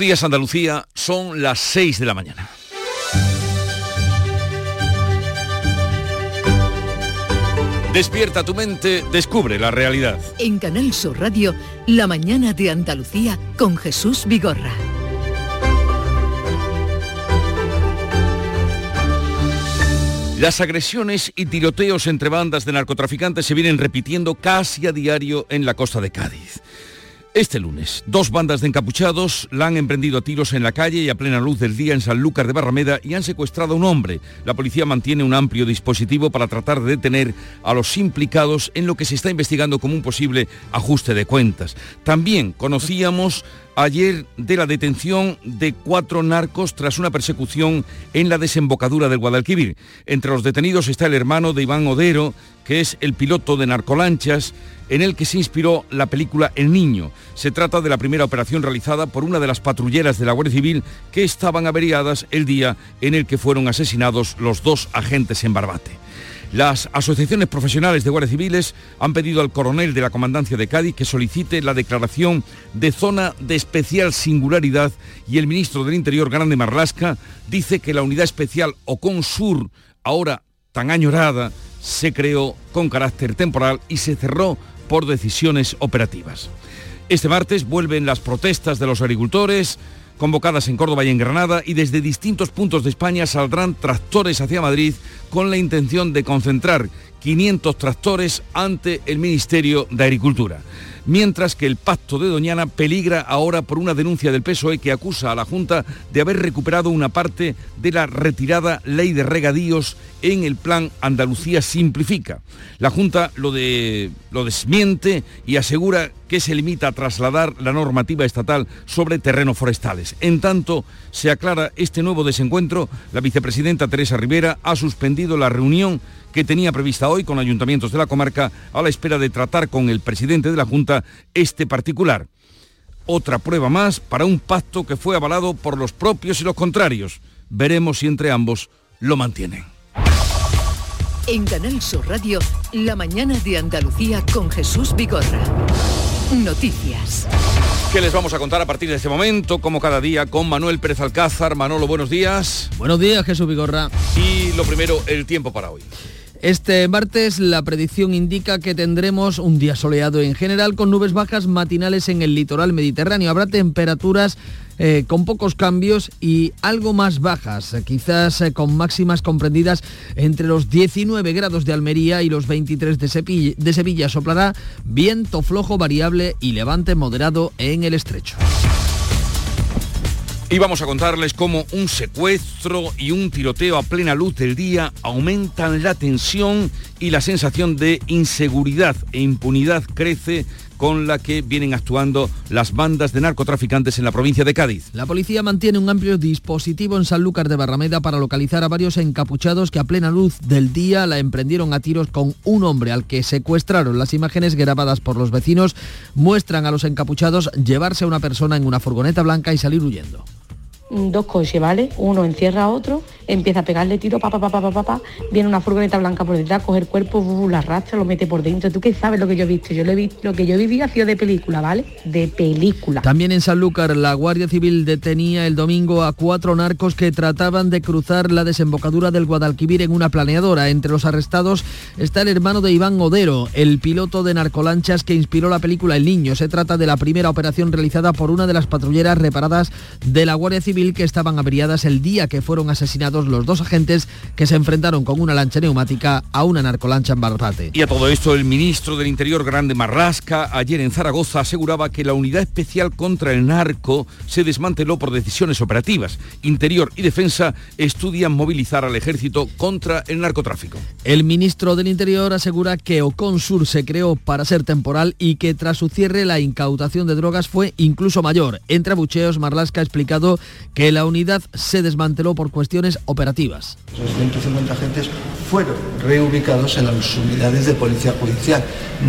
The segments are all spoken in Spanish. Días Andalucía, son las 6 de la mañana. Despierta tu mente, descubre la realidad. En Canal Sur Radio, La Mañana de Andalucía con Jesús Vigorra. Las agresiones y tiroteos entre bandas de narcotraficantes se vienen repitiendo casi a diario en la costa de Cádiz. Este lunes, dos bandas de encapuchados la han emprendido a tiros en la calle y a plena luz del día en Sanlúcar de Barrameda y han secuestrado a un hombre. La policía mantiene un amplio dispositivo para tratar de detener a los implicados en lo que se está investigando como un posible ajuste de cuentas. También conocíamos ayer de la detención de 4 narcos tras una persecución en la desembocadura del Guadalquivir. Entre los detenidos está el hermano de Iván Odero, que es el piloto de narcolanchas en el que se inspiró la película El Niño. Se trata de la primera operación realizada por una de las patrulleras de la Guardia Civil que estaban averiadas el día en el que fueron asesinados los 2 agentes en Barbate. Las asociaciones profesionales de guardias civiles han pedido al coronel de la Comandancia de Cádiz que solicite la declaración de zona de especial singularidad y el ministro del Interior, Grande-Marlaska, dice que la unidad especial Oconsur, ahora tan añorada, se creó con carácter temporal y se cerró por decisiones operativas. Este martes vuelven las protestas de los agricultores, convocadas en Córdoba y en Granada, y desde distintos puntos de España saldrán tractores hacia Madrid con la intención de concentrar 500 tractores ante el Ministerio de Agricultura. Mientras que el pacto de Doñana peligra ahora por una denuncia del PSOE que acusa a la Junta de haber recuperado una parte de la retirada ley de regadíos en el plan Andalucía Simplifica. La Junta lo desmiente y asegura que se limita a trasladar la normativa estatal sobre terrenos forestales. En tanto, se aclara este nuevo desencuentro, la vicepresidenta Teresa Ribera ha suspendido la reunión que tenía prevista hoy con ayuntamientos de la comarca a la espera de tratar con el presidente de la Junta este particular. Otra prueba más para un pacto que fue avalado por los propios y los contrarios. Veremos si entre ambos lo mantienen. En Canal Sur Radio, La Mañana de Andalucía con Jesús Vigorra. Noticias. ¿Qué les vamos a contar a partir de este momento? Como cada día, con Manuel Pérez Alcázar. Manolo, buenos días. Buenos días, Jesús Vigorra. Y lo primero, el tiempo para hoy. Este martes la predicción indica que tendremos un día soleado en general con nubes bajas matinales en el litoral mediterráneo. Habrá temperaturas con pocos cambios y algo más bajas, quizás con máximas comprendidas entre los 19 grados de Almería y los 23 de Sevilla. Soplará viento flojo variable y levante moderado en el estrecho. Y vamos a contarles cómo un secuestro y un tiroteo a plena luz del día aumentan la tensión y la sensación de inseguridad e impunidad crece con la que vienen actuando las bandas de narcotraficantes en la provincia de Cádiz. La policía mantiene un amplio dispositivo en Sanlúcar de Barrameda para localizar a varios encapuchados que a plena luz del día la emprendieron a tiros con un hombre al que secuestraron. Las imágenes grabadas por los vecinos muestran a los encapuchados llevarse a una persona en una furgoneta blanca y salir huyendo. 2 coches, ¿vale? Uno encierra a otro, empieza a pegarle tiro, viene una furgoneta blanca por detrás, coge el cuerpo, la arrastra, lo mete por dentro. ¿Tú qué sabes lo que yo he visto? Yo lo he visto, lo que yo he vivido ha sido de película, ¿vale? De película. También en Sanlúcar, la Guardia Civil detenía el domingo a 4 narcos que trataban de cruzar la desembocadura del Guadalquivir en una planeadora. Entre los arrestados está el hermano de Iván Odero, el piloto de narcolanchas que inspiró la película El Niño. Se trata de la primera operación realizada por una de las patrulleras reparadas de la Guardia Civil que estaban averiadas el día que fueron asesinados los 2 agentes que se enfrentaron con una lancha neumática a una narcolancha en Barbate. Y a todo esto, el ministro del Interior, Grande-Marlaska, ayer en Zaragoza aseguraba que la unidad especial contra el narco se desmanteló por decisiones operativas. Interior y Defensa estudian movilizar al ejército contra el narcotráfico. El ministro del Interior asegura que Oconsur se creó para ser temporal y que tras su cierre la incautación de drogas fue incluso mayor. Entre abucheos, Marlaska ha explicado que la unidad se desmanteló por cuestiones operativas. Esos 150 agentes fueron reubicados en las unidades de policía judicial,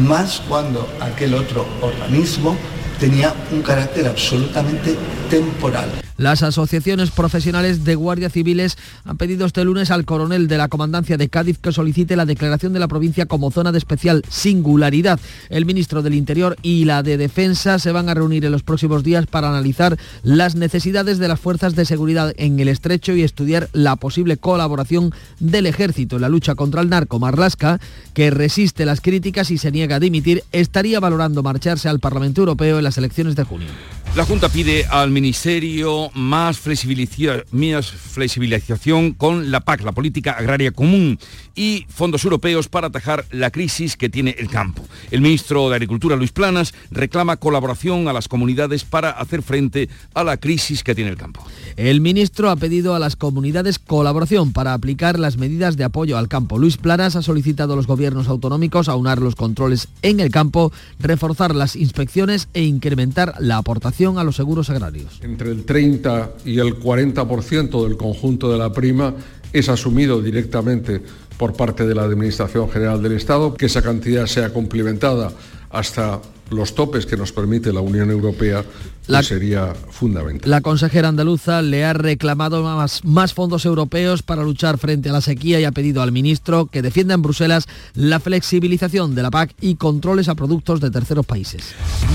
más cuando aquel otro organismo tenía un carácter absolutamente temporal. Las asociaciones profesionales de guardias civiles han pedido este lunes al coronel de la Comandancia de Cádiz que solicite la declaración de la provincia como zona de especial singularidad. El ministro del Interior y la de Defensa se van a reunir en los próximos días para analizar las necesidades de las fuerzas de seguridad en el estrecho y estudiar la posible colaboración del ejército en la lucha contra el narco. Marlaska, que resiste las críticas y se niega a dimitir, estaría valorando marcharse al Parlamento Europeo en las elecciones de junio. La Junta pide al Ministerio más flexibilización con la PAC, la Política Agraria Común, y fondos europeos para atajar la crisis que tiene el campo. El ministro de Agricultura, Luis Planas, reclama colaboración a las comunidades para hacer frente a la crisis que tiene el campo. El ministro ha pedido a las comunidades colaboración para aplicar las medidas de apoyo al campo. Luis Planas ha solicitado a los gobiernos autonómicos aunar los controles en el campo, reforzar las inspecciones e incrementar la aportación a los seguros agrarios. Entre el 30 y el 40% del conjunto de la prima es asumido directamente por parte de la Administración General del Estado, que esa cantidad sea complementada hasta los topes que nos permite la Unión Europea, pues sería fundamental. La consejera andaluza le ha reclamado más fondos europeos para luchar frente a la sequía y ha pedido al ministro que defienda en Bruselas la flexibilización de la PAC y controles a productos de terceros países.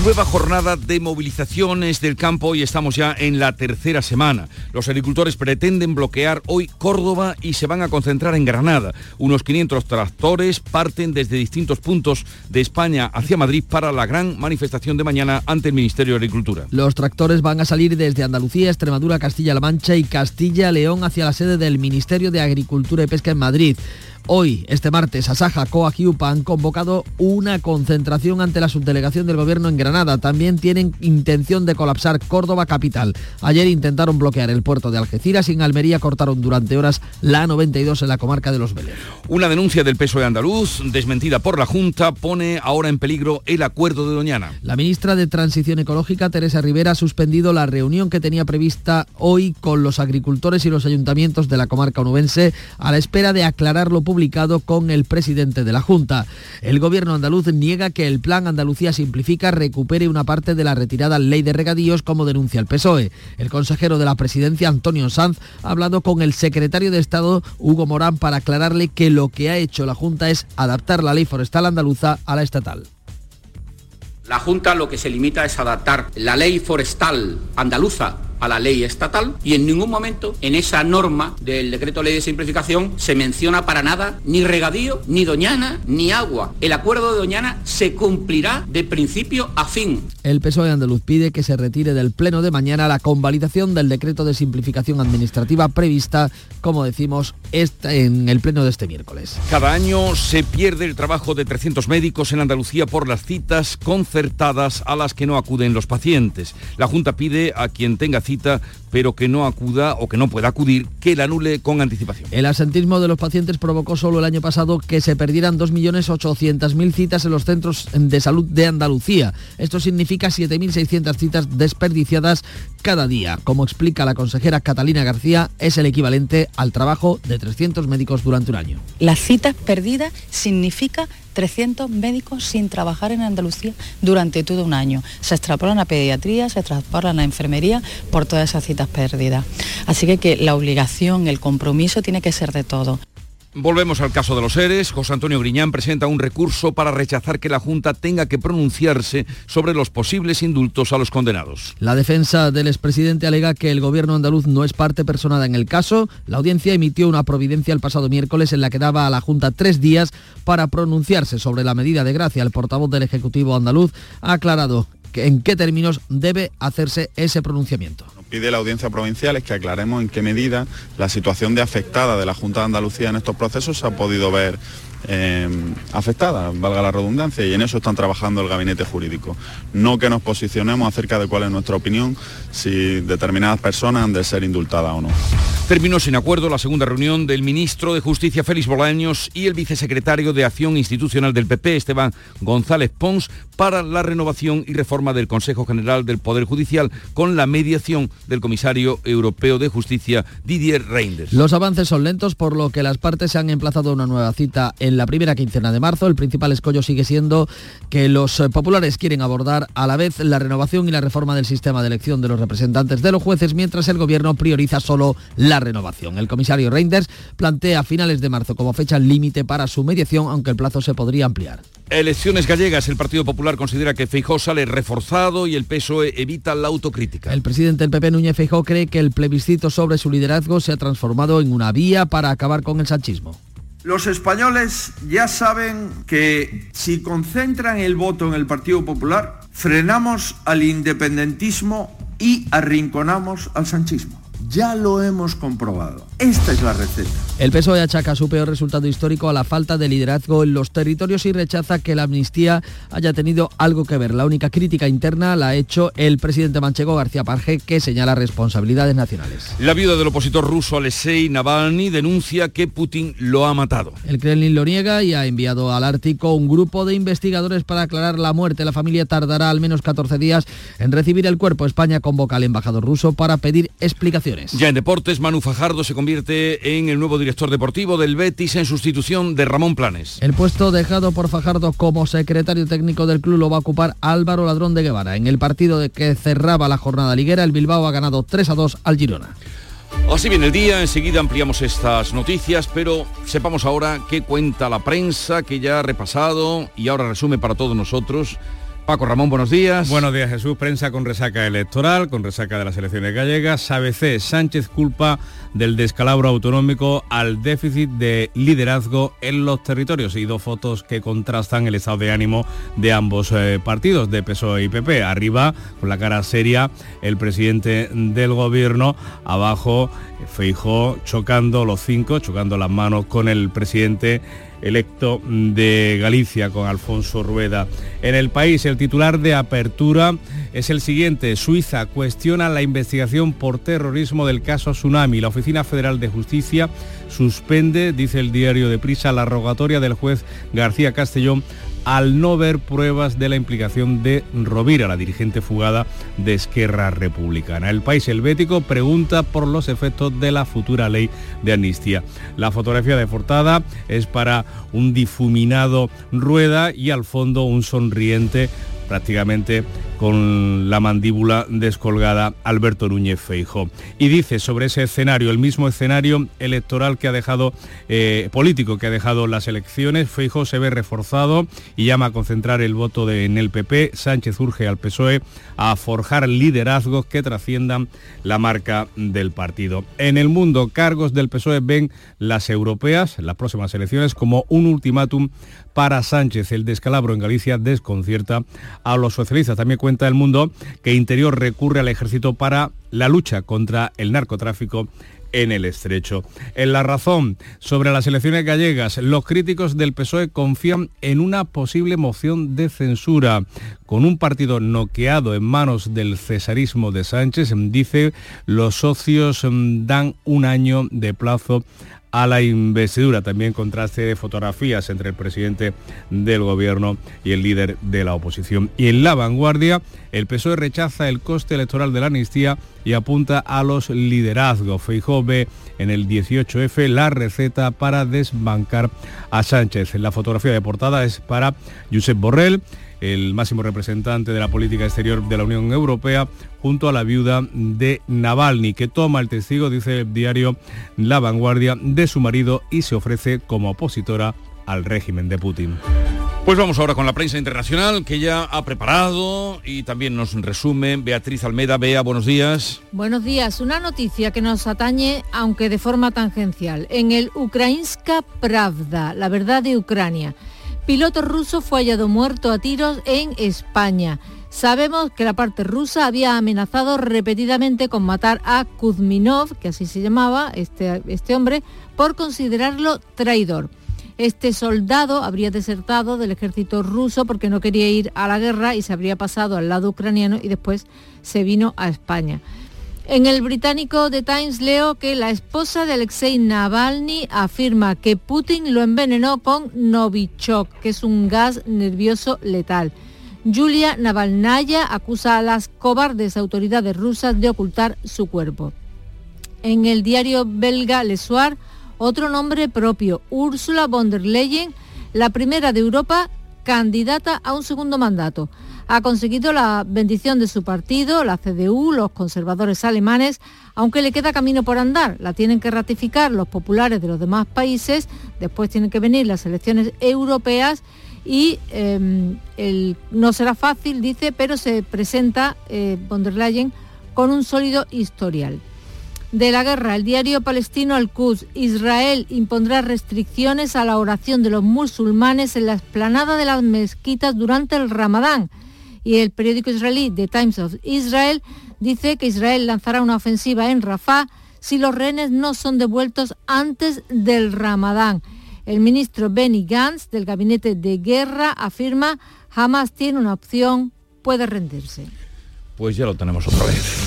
Nueva jornada de movilizaciones del campo y estamos ya en la tercera semana. Los agricultores pretenden bloquear hoy Córdoba y se van a concentrar en Granada. Unos 500 tractores parten desde distintos puntos de España hacia Madrid para la gran manifestación de mañana ante el Ministerio de Agricultura. Los tractores van a salir desde Andalucía, Extremadura, Castilla-La Mancha y Castilla-León hacia la sede del Ministerio de Agricultura y Pesca en Madrid. Hoy, este martes, Asaja, Coahuipa han convocado una concentración ante la subdelegación del gobierno en Granada. También tienen intención de colapsar Córdoba capital. Ayer intentaron bloquear el puerto de Algeciras y en Almería cortaron durante horas la A92 en la comarca de Los Vélez. Una denuncia del PSOE andaluz, desmentida por la Junta, pone ahora en peligro el acuerdo de Doñana. La ministra de Transición Ecológica, Teresa Ribera, ha suspendido la reunión que tenía prevista hoy con los agricultores y los ayuntamientos de la comarca onubense a la espera de aclarar lo publicado con el presidente de la Junta. El gobierno andaluz niega que el plan Andalucía Simplifica recupere una parte de la retirada ley de regadíos, como denuncia el PSOE. El consejero de la presidencia, Antonio Sanz, ha hablado con el secretario de Estado, Hugo Morán, para aclararle que lo que ha hecho la Junta es adaptar la ley forestal andaluza a la estatal. La Junta lo que se limita es adaptar la ley forestal andaluza a la ley estatal y en ningún momento en esa norma del decreto ley de simplificación se menciona para nada ni regadío, ni Doñana, ni agua. El acuerdo de Doñana se cumplirá de principio a fin. El PSOE andaluz pide que se retire del pleno de mañana la convalidación del decreto de simplificación administrativa prevista, como decimos, en el pleno de este miércoles. Cada año se pierde el trabajo de 300 médicos en Andalucía por las citas concertadas a las que no acuden los pacientes. La Junta pide a quien tenga cita, pero que no acuda o que no pueda acudir, que la anule con anticipación. El absentismo de los pacientes provocó solo el año pasado que se perdieran 2.800.000 citas en los centros de salud de Andalucía. Esto significa 7.600 citas desperdiciadas cada día. Como explica la consejera Catalina García, es el equivalente al trabajo de 300 médicos durante un año. Las citas perdidas significa 300 médicos sin trabajar en Andalucía durante todo un año. Se extrapolan a pediatría, se extrapolan a enfermería por todas esas citas perdidas. Así que la obligación, el compromiso tiene que ser de todos. Volvemos al caso de los ERES. José Antonio Griñán presenta un recurso para rechazar que la Junta tenga que pronunciarse sobre los posibles indultos a los condenados. La defensa del expresidente alega que el gobierno andaluz no es parte personada en el caso. La audiencia emitió una providencia el pasado miércoles en la que daba a la Junta 3 días para pronunciarse sobre la medida de gracia. El portavoz del Ejecutivo andaluz ha aclarado en qué términos debe hacerse ese pronunciamiento. Pide la audiencia provincial es que aclaremos en qué medida la situación de afectada de la Junta de Andalucía en estos procesos se ha podido ver afectada, valga la redundancia, y en eso están trabajando el gabinete jurídico. No que nos posicionemos acerca de cuál es nuestra opinión, si determinadas personas han de ser indultadas o no. Terminó sin acuerdo la segunda reunión del ministro de Justicia, Félix Bolaños, y el vicesecretario de Acción Institucional del PP, Esteban González Pons, para la renovación y reforma del Consejo General del Poder Judicial con la mediación del comisario europeo de Justicia, Didier Reynders. Los avances son lentos, por lo que las partes se han emplazado a una nueva cita en la primera quincena de marzo. El principal escollo sigue siendo que los populares quieren abordar a la vez la renovación y la reforma del sistema de elección de los representantes de los jueces, mientras el gobierno prioriza solo la renovación. El comisario Reinders plantea finales de marzo como fecha límite para su mediación, aunque el plazo se podría ampliar. Elecciones gallegas. El Partido Popular considera que Feijóo sale reforzado y el PSOE evita la autocrítica. El presidente del PP, Núñez Feijóo, cree que el plebiscito sobre su liderazgo se ha transformado en una vía para acabar con el sanchismo. Los españoles ya saben que si concentran el voto en el Partido Popular, frenamos al independentismo y arrinconamos al sanchismo. Ya lo hemos comprobado. Esta es la receta. El PSOE achaca su peor resultado histórico a la falta de liderazgo en los territorios y rechaza que la amnistía haya tenido algo que ver. La única crítica interna la ha hecho el presidente manchego García Paje, que señala responsabilidades nacionales. La viuda del opositor ruso Alexei Navalny denuncia que Putin lo ha matado. El Kremlin lo niega y ha enviado al Ártico un grupo de investigadores para aclarar la muerte. La familia tardará al menos 14 días en recibir el cuerpo. España convoca al embajador ruso para pedir explicaciones. Ya en deportes, Manu Fajardo se convierte en el nuevo director deportivo del Betis en sustitución de Ramón Planes. El puesto dejado por Fajardo como secretario técnico del club lo va a ocupar Álvaro Ladrón de Guevara. En el partido de que cerraba la jornada liguera, el Bilbao ha ganado 3-2 al Girona. Así viene el día, enseguida ampliamos estas noticias, pero sepamos ahora qué cuenta la prensa, que ya ha repasado y ahora resume para todos nosotros. Paco Ramón, buenos días. Buenos días, Jesús. Prensa con resaca electoral, con resaca de las elecciones gallegas. ABC, Sánchez culpa del descalabro autonómico al déficit de liderazgo en los territorios. Y dos fotos que contrastan el estado de ánimo de ambos partidos, de PSOE y PP. Arriba, con la cara seria, el presidente del gobierno. Abajo, Feijóo chocando los cinco, chocando las manos con el presidente electo de Galicia, con Alfonso Rueda. En El País, el titular de apertura es el siguiente: Suiza cuestiona la investigación por terrorismo del caso Tsunami. La Oficina Federal de Justicia suspende, dice el diario de Prisa, la rogatoria del juez García Castellón al no ver pruebas de la implicación de Rovira, la dirigente fugada de Esquerra Republicana. El País helvético pregunta por los efectos de la futura ley de amnistía. La fotografía de portada es para un difuminado Rueda y al fondo un sonriente, prácticamente con la mandíbula descolgada, Alberto Núñez Feijóo. Y dice sobre ese escenario, el mismo escenario electoral que ha dejado, político que ha dejado las elecciones. Feijóo se ve reforzado y llama a concentrar el voto en el PP. Sánchez urge al PSOE a forjar liderazgos que trasciendan la marca del partido. En El Mundo, cargos del PSOE ven las europeas, las próximas elecciones, como un ultimátum para Sánchez. El descalabro en Galicia desconcierta a los socialistas. También cuenta El Mundo que Interior recurre al ejército para la lucha contra el narcotráfico en el Estrecho. En La Razón, sobre las elecciones gallegas, los críticos del PSOE confían en una posible moción de censura. Con un partido noqueado en manos del cesarismo de Sánchez, dice, los socios dan un año de plazo a la investidura. También contraste de fotografías entre el presidente del gobierno y el líder de la oposición. Y en La Vanguardia, el PSOE rechaza el coste electoral de la amnistía y apunta a los liderazgos. Feijóo ve en el 18F la receta para desbancar a Sánchez. La fotografía de portada es para Josep Borrell, el máximo representante de la política exterior de la Unión Europea, junto a la viuda de Navalny, que toma el testigo, dice el diario La Vanguardia, de su marido y se ofrece como opositora al régimen de Putin. Pues vamos ahora con la prensa internacional, que ya ha preparado y también nos resume Beatriz Almeida. Bea, buenos días. Buenos días. Una noticia que nos atañe, aunque de forma tangencial. En el Ukrainska Pravda, la verdad de Ucrania, piloto ruso fue hallado muerto a tiros en España. Sabemos que la parte rusa había amenazado repetidamente con matar a Kuzminov, que así se llamaba este hombre, por considerarlo traidor. Este soldado habría desertado del ejército ruso porque no quería ir a la guerra y se habría pasado al lado ucraniano y después se vino a España. En el británico The Times leo que la esposa de Alexei Navalny afirma que Putin lo envenenó con Novichok, que es un gas nervioso letal. Julia Navalnaya acusa a las cobardes autoridades rusas de ocultar su cuerpo. En el diario belga Le Soir, otro nombre propio, Ursula von der Leyen, la primera de Europa candidata a un segundo mandato. Ha conseguido la bendición de su partido, la CDU, los conservadores alemanes, aunque le queda camino por andar. La tienen que ratificar los populares de los demás países, después tienen que venir las elecciones europeas y no será fácil, dice, pero se presenta von der Leyen con un sólido historial. De la guerra, el diario palestino Al-Quds: Israel impondrá restricciones a la oración de los musulmanes en la explanada de las mezquitas durante el Ramadán. Y el periódico israelí The Times of Israel dice que Israel lanzará una ofensiva en Rafah si los rehenes no son devueltos antes del Ramadán. El ministro Benny Gantz, del gabinete de guerra, afirma: Hamas tiene una opción, puede rendirse. Pues ya lo tenemos otra vez.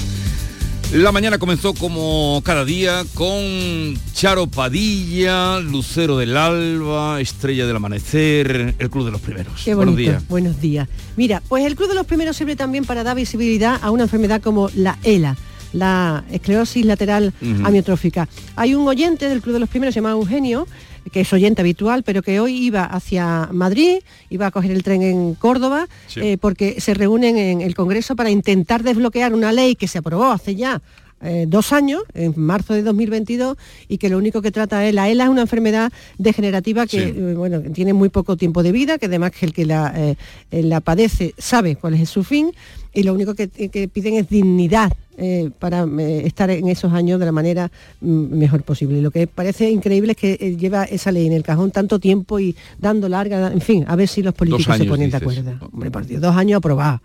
La mañana comenzó como cada día con Charo Padilla, lucero del alba, estrella del amanecer, el Club de los Primeros. Qué bonito. Buenos días. Buenos días. Mira, pues el Club de los Primeros sirve también para dar visibilidad a una enfermedad como la ELA, la esclerosis lateral amiotrófica. Hay un oyente del Club de los Primeros llamado Eugenio, que es oyente habitual, pero que hoy iba hacia Madrid, iba a coger el tren en Córdoba, sí, porque se reúnen en el Congreso para intentar desbloquear una ley que se aprobó hace ya 2 años, en marzo de 2022, y que lo único que trata es la ELA, es una enfermedad degenerativa que bueno, tiene muy poco tiempo de vida, que además el que la padece sabe cuál es su fin, y lo único que piden es dignidad para estar en esos años de la manera mejor posible. Y lo que parece increíble es que lleva esa ley en el cajón tanto tiempo y dando larga, en fin, a ver si los políticos se ponen de acuerdo. Hombre, por Dios, 2 años aprobados.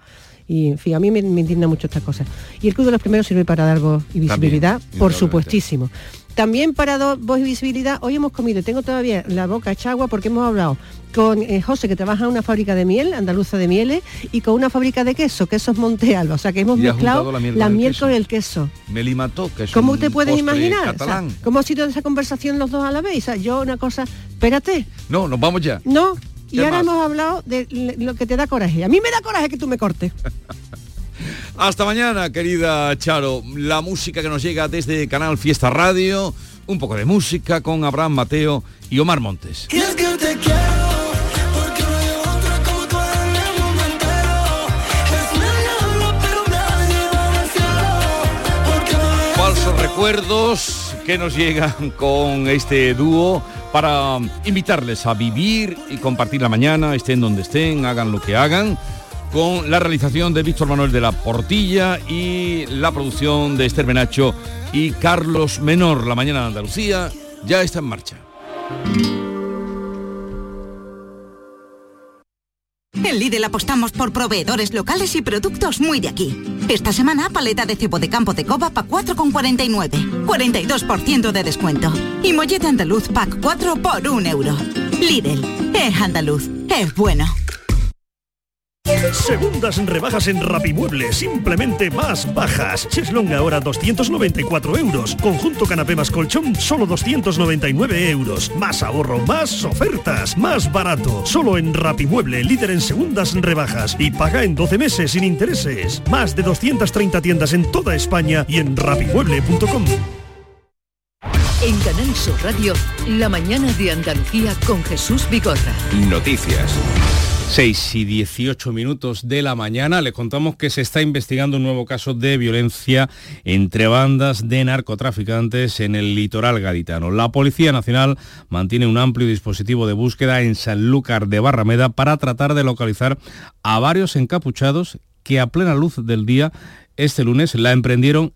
Y en fin, a mí me indigna mucho estas cosas. Y el Club de los Primeros sirve para dar voz y visibilidad, también, por supuestísimo. También para dar voz y visibilidad, hoy hemos comido, tengo todavía la boca hecha agua porque hemos hablado con José, que trabaja en una fábrica de miel, andaluza de mieles, y con una fábrica de queso, quesos Montealba. O sea, que hemos mezclado la miel con el queso. Melimató, que es ¿cómo un te puedes imaginar? Catalán. O sea, ¿cómo ha sido esa conversación los dos a la vez? O sea, yo una cosa... Espérate. No, nos vamos ya. No. Y ahora hemos hablado de lo que te da coraje. A mí me da coraje que tú me cortes. Hasta mañana, querida Charo. La música que nos llega desde Canal Fiesta Radio. Un poco de música con Abraham Mateo y Omar Montes. Y es que te quiero. Falsos recuerdos que nos llegan con este dúo, para invitarles a vivir y compartir la mañana, estén donde estén, hagan lo que hagan, con la realización de Víctor Manuel de la Portilla y la producción de Esther Benacho y Carlos Menor. La mañana de Andalucía ya está en marcha. En Lidl apostamos por proveedores locales y productos muy de aquí. Esta semana, paleta de cebo de campo de Coba pack 4,49, 42% de descuento. Y mollete andaluz pack 4 por 1 euro. Lidl, es andaluz, es bueno. Segundas rebajas en Rapimueble, simplemente más bajas. Cheslong ahora 294€. Conjunto canapé más colchón, solo 299€. Más ahorro, más ofertas, más barato. Solo en Rapimueble, líder en segundas rebajas. Y paga en 12 meses sin intereses. Más de 230 tiendas en toda España y en rapimueble.com. En Canal Sur Radio, la mañana de Andalucía con Jesús Vigorra. Noticias. 6:18 de la mañana. Les contamos que se está investigando un nuevo caso de violencia entre bandas de narcotraficantes en el litoral gaditano. La Policía Nacional mantiene un amplio dispositivo de búsqueda en Sanlúcar de Barrameda para tratar de localizar a varios encapuchados que a plena luz del día este lunes la emprendieron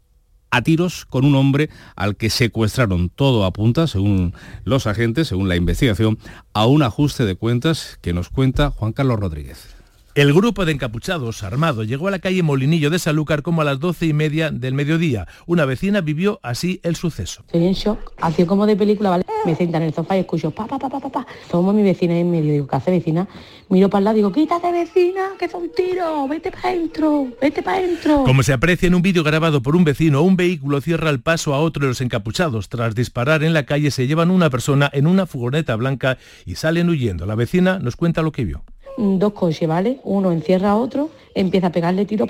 a tiros con un hombre al que secuestraron. Todo apunta, según los agentes, según la investigación, a un ajuste de cuentas que nos cuenta Juan Carlos Rodríguez. El grupo de encapuchados armados llegó a la calle Molinillo de Sanlúcar como a las 12:30 del mediodía. Una vecina vivió así el suceso. Estoy en shock, así como de película, ¿vale? Me sienta en el sofá y escucho pa, pa, pa, pa, pa, pa. Somos mi vecina en medio, digo, ¿qué hace vecina? Miro para el lado, digo, quítate vecina, que son tiros, vete para adentro, vete para adentro. Como se aprecia en un vídeo grabado por un vecino, un vehículo cierra el paso a otro de los encapuchados. Tras disparar en la calle se llevan una persona en una furgoneta blanca y salen huyendo. La vecina nos cuenta lo que vio. 2 coches, ¿vale? Uno encierra a otro, empieza a pegarle tiro,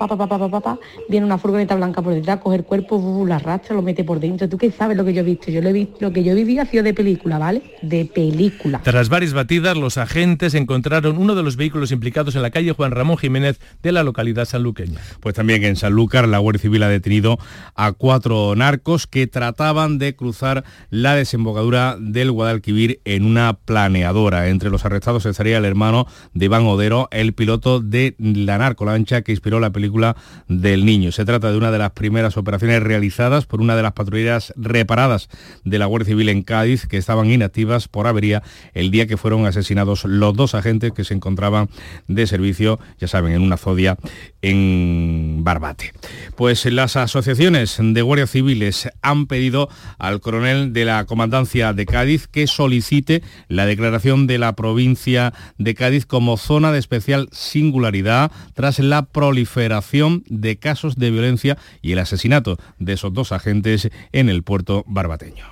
viene una furgoneta blanca por detrás, coge el cuerpo, la arrastra, lo mete por dentro. ¿Tú qué sabes lo que yo he visto? Yo lo he visto, lo que yo viví ha sido de película, ¿vale? De película. Tras varias batidas, los agentes encontraron uno de los vehículos implicados en la calle Juan Ramón Jiménez de la localidad sanluqueña. Pues también en Sanlúcar, la Guardia Civil ha detenido a 4 narcos que trataban de cruzar la desembocadura del Guadalquivir en una planeadora. Entre los arrestados estaría el hermano de Iván Odero, el piloto de la narcolancha que inspiró la película del Niño. Se trata de una de las primeras operaciones realizadas por una de las patrulleras reparadas de la Guardia Civil en Cádiz, que estaban inactivas por avería el día que fueron asesinados los 2 agentes que se encontraban de servicio, ya saben, en una zodia en Barbate. Pues las asociaciones de guardias civiles han pedido al coronel de la Comandancia de Cádiz que solicite la declaración de la provincia de Cádiz como zona de especial singularidad tras la proliferación de casos de violencia y el asesinato de esos 2 agentes en el puerto barbateño.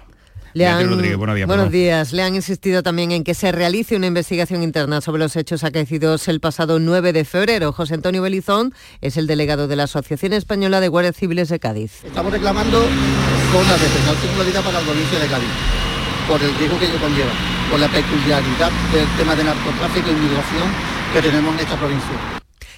Buenos días. Le han insistido también en que se realice una investigación interna sobre los hechos acaecidos el pasado 9 de febrero. José Antonio Belizón es el delegado de la Asociación Española de Guardias Civiles de Cádiz. Estamos reclamando zonas de especial singularidad para la provincia de Cádiz, por el riesgo que ello conlleva, por la peculiaridad del tema de narcotráfico e inmigración que tenemos en esta provincia.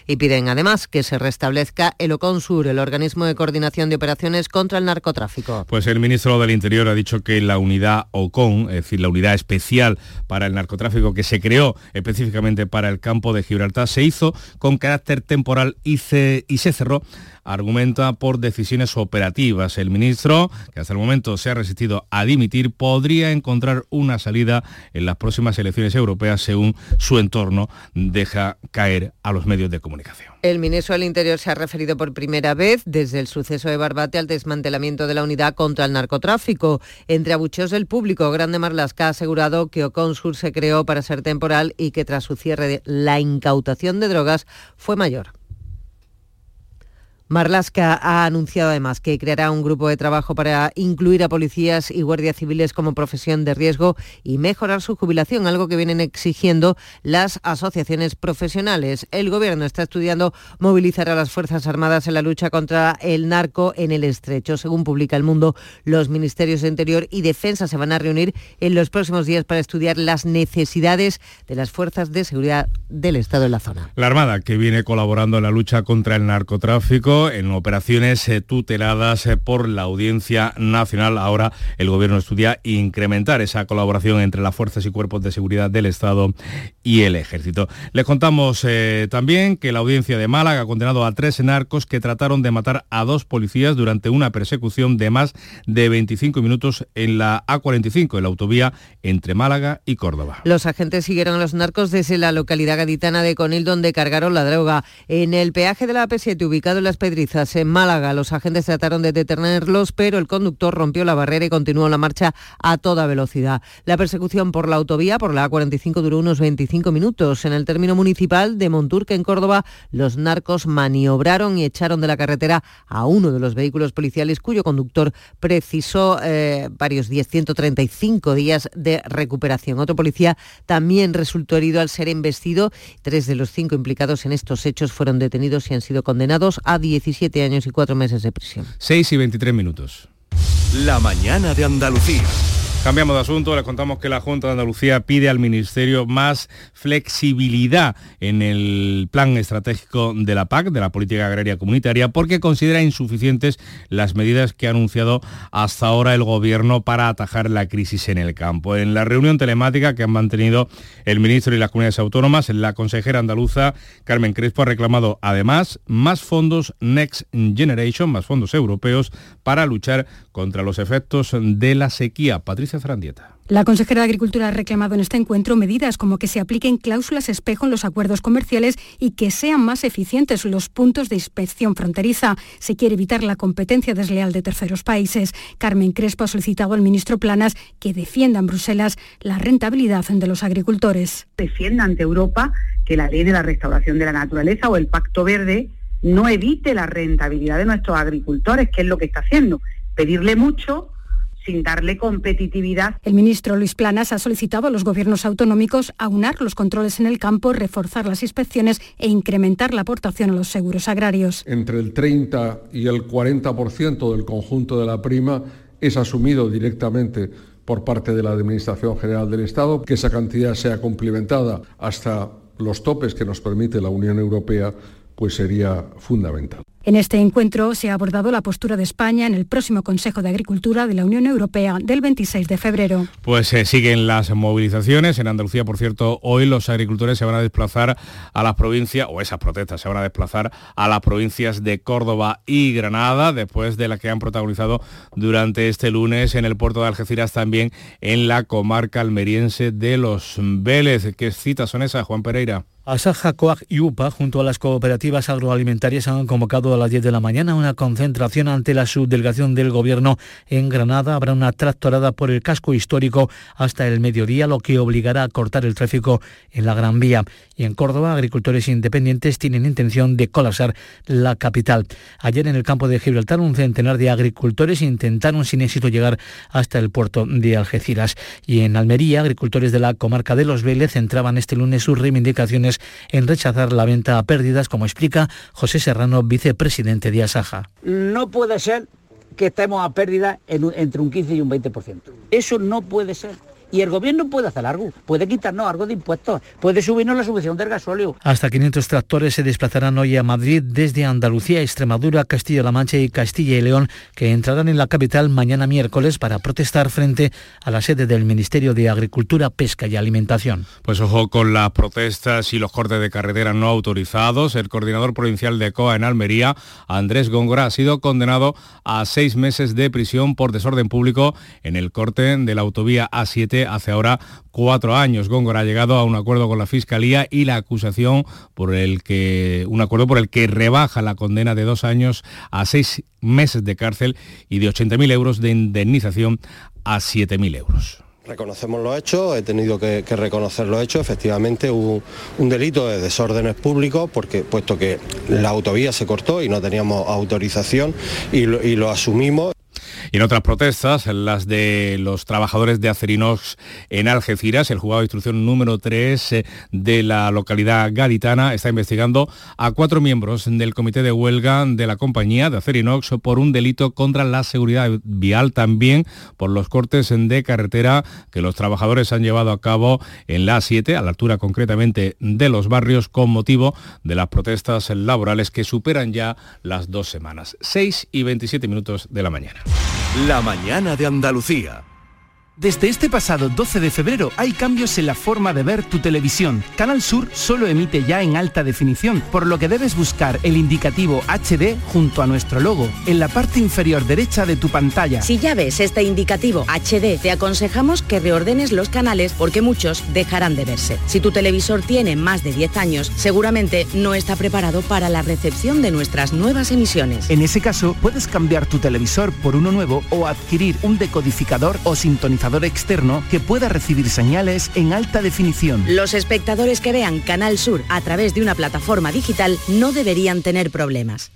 Y piden además que se restablezca el Oconsur, el organismo de coordinación de operaciones contra el narcotráfico. Pues el ministro del Interior ha dicho que la unidad OCON, es decir, la unidad especial para el narcotráfico que se creó específicamente para el campo de Gibraltar, se hizo con carácter temporal y se cerró, argumenta, por decisiones operativas. El ministro, que hasta el momento se ha resistido a dimitir, podría encontrar una salida en las próximas elecciones europeas, según su entorno deja caer a los medios de comunicación. El ministro del Interior se ha referido por primera vez desde el suceso de Barbate al desmantelamiento de la unidad contra el narcotráfico. Entre abucheos del público, Grande-Marlaska ha asegurado que Oconsur se creó para ser temporal y que tras su cierre la incautación de drogas fue mayor. Marlaska ha anunciado además que creará un grupo de trabajo para incluir a policías y guardias civiles como profesión de riesgo y mejorar su jubilación, algo que vienen exigiendo las asociaciones profesionales. El gobierno está estudiando movilizar a las Fuerzas Armadas en la lucha contra el narco en el Estrecho. Según publica El Mundo, los ministerios de Interior y Defensa se van a reunir en los próximos días para estudiar las necesidades de las fuerzas de seguridad del Estado en la zona. La Armada, que viene colaborando en la lucha contra el narcotráfico en operaciones tuteladas por la Audiencia Nacional. Ahora el gobierno estudia incrementar esa colaboración entre las fuerzas y cuerpos de seguridad del Estado y el Ejército. Les contamos también que la Audiencia de Málaga ha condenado a 3 narcos que trataron de matar a 2 policías durante una persecución de más de 25 minutos en la A45, en la autovía entre Málaga y Córdoba. Los agentes siguieron a los narcos desde la localidad gaditana de Conil, donde cargaron la droga. En el peaje de la AP7, ubicado en las Pedrizas, en Málaga, los agentes trataron de detenerlos, pero el conductor rompió la barrera y continuó la marcha a toda velocidad. La persecución por la autovía, por la A45, duró unos 25 minutos. En el término municipal de Monturque, en Córdoba, los narcos maniobraron y echaron de la carretera a uno de los vehículos policiales, cuyo conductor precisó varios días, 135 días de recuperación. Otro policía también resultó herido al ser embestido. 3 de los 5 implicados en estos hechos fueron detenidos y han sido condenados a 17 años y 4 meses de prisión. 6 y 23 minutos. La mañana de Andalucía. Cambiamos de asunto, les contamos que la Junta de Andalucía pide al Ministerio más flexibilidad en el plan estratégico de la PAC, de la Política Agraria Comunitaria, porque considera insuficientes las medidas que ha anunciado hasta ahora el Gobierno para atajar la crisis en el campo. En la reunión telemática que han mantenido el ministro y las comunidades autónomas, la consejera andaluza Carmen Crespo ha reclamado además más fondos Next Generation, más fondos europeos para luchar contra los efectos de la sequía. Patricia Frandieta. La consejera de Agricultura ha reclamado en este encuentro medidas como que se apliquen cláusulas espejo en los acuerdos comerciales y que sean más eficientes los puntos de inspección fronteriza. Se quiere evitar la competencia desleal de terceros países. Carmen Crespo ha solicitado al ministro Planas que defienda en Bruselas la rentabilidad de los agricultores. Defienda ante Europa que la ley de la restauración de la naturaleza o el Pacto Verde no evite la rentabilidad de nuestros agricultores, que es lo que está haciendo. Pedirle mucho sin darle competitividad. El ministro Luis Planas ha solicitado a los gobiernos autonómicos aunar los controles en el campo, reforzar las inspecciones e incrementar la aportación a los seguros agrarios. Entre el 30 y el 40% del conjunto de la prima es asumido directamente por parte de la Administración General del Estado, que esa cantidad sea complementada hasta los topes que nos permite la Unión Europea, pues sería fundamental. En este encuentro se ha abordado la postura de España en el próximo Consejo de Agricultura de la Unión Europea del 26 de febrero. Pues siguen las movilizaciones. En Andalucía, por cierto, hoy los agricultores se van a desplazar a las provincias, o esas protestas se van a desplazar a las provincias de Córdoba y Granada, después de las que han protagonizado durante este lunes en el puerto de Algeciras, también en la comarca almeriense de Los Vélez. ¿Qué citas son esas, Juan Pereira? Asaja, Coag y UPA, junto a las cooperativas agroalimentarias, han convocado a las 10 de la mañana una concentración ante la subdelegación del Gobierno en Granada. Habrá una tractorada por el casco histórico hasta el mediodía, lo que obligará a cortar el tráfico en la Gran Vía. Y en Córdoba, agricultores independientes tienen intención de colapsar la capital. Ayer, en el campo de Gibraltar, un centenar de agricultores intentaron sin éxito llegar hasta el puerto de Algeciras. Y en Almería, agricultores de la comarca de Los Vélez centraban este lunes sus reivindicaciones en rechazar la venta a pérdidas, como explica José Serrano, vicepresidente de Asaja. No puede ser que estemos a pérdidas entre un 15 y un 20%. Eso no puede ser. Y el gobierno puede hacer algo, puede quitarnos algo de impuestos, puede subirnos la subvención del gasóleo. Hasta 500 tractores se desplazarán hoy a Madrid desde Andalucía, Extremadura, Castilla-La Mancha y Castilla y León, que entrarán en la capital mañana miércoles para protestar frente a la sede del Ministerio de Agricultura, Pesca y Alimentación. Pues ojo con las protestas y los cortes de carretera no autorizados. El coordinador provincial de COA en Almería, Andrés Góngora, ha sido condenado a 6 meses de prisión por desorden público en el corte de la autovía A7 hace ahora 4 años. Góngora ha llegado a un acuerdo con la Fiscalía y la acusación por el que rebaja la condena de 2 años a 6 meses de cárcel y de 80.000 euros de indemnización a 7.000 euros. Reconocemos los hechos, he tenido que reconocer los hechos. Efectivamente hubo un delito de desórdenes públicos, porque puesto que la autovía se cortó y no teníamos autorización y lo asumimos. Y en otras protestas, las de los trabajadores de Acerinox en Algeciras, el juzgado de instrucción número 3 de la localidad gaditana está investigando a 4 miembros del comité de huelga de la compañía de Acerinox por un delito contra la seguridad vial, también por los cortes de carretera que los trabajadores han llevado a cabo en la A7, a la altura concretamente de Los Barrios, con motivo de las protestas laborales que superan ya las 2 semanas. 6:27 de la mañana. La mañana de Andalucía. Desde este pasado 12 de febrero hay cambios en la forma de ver tu televisión. Canal Sur solo emite ya en alta definición, por lo que debes buscar el indicativo HD junto a nuestro logo, en la parte inferior derecha de tu pantalla. Si ya ves este indicativo HD, te aconsejamos que reordenes los canales porque muchos dejarán de verse. Si tu televisor tiene más de 10 años, seguramente no está preparado para la recepción de nuestras nuevas emisiones. En ese caso, puedes cambiar tu televisor por uno nuevo o adquirir un decodificador o sintonizador externo que pueda recibir señales en alta definición. Los espectadores que vean Canal Sur a través de una plataforma digital no deberían tener problemas.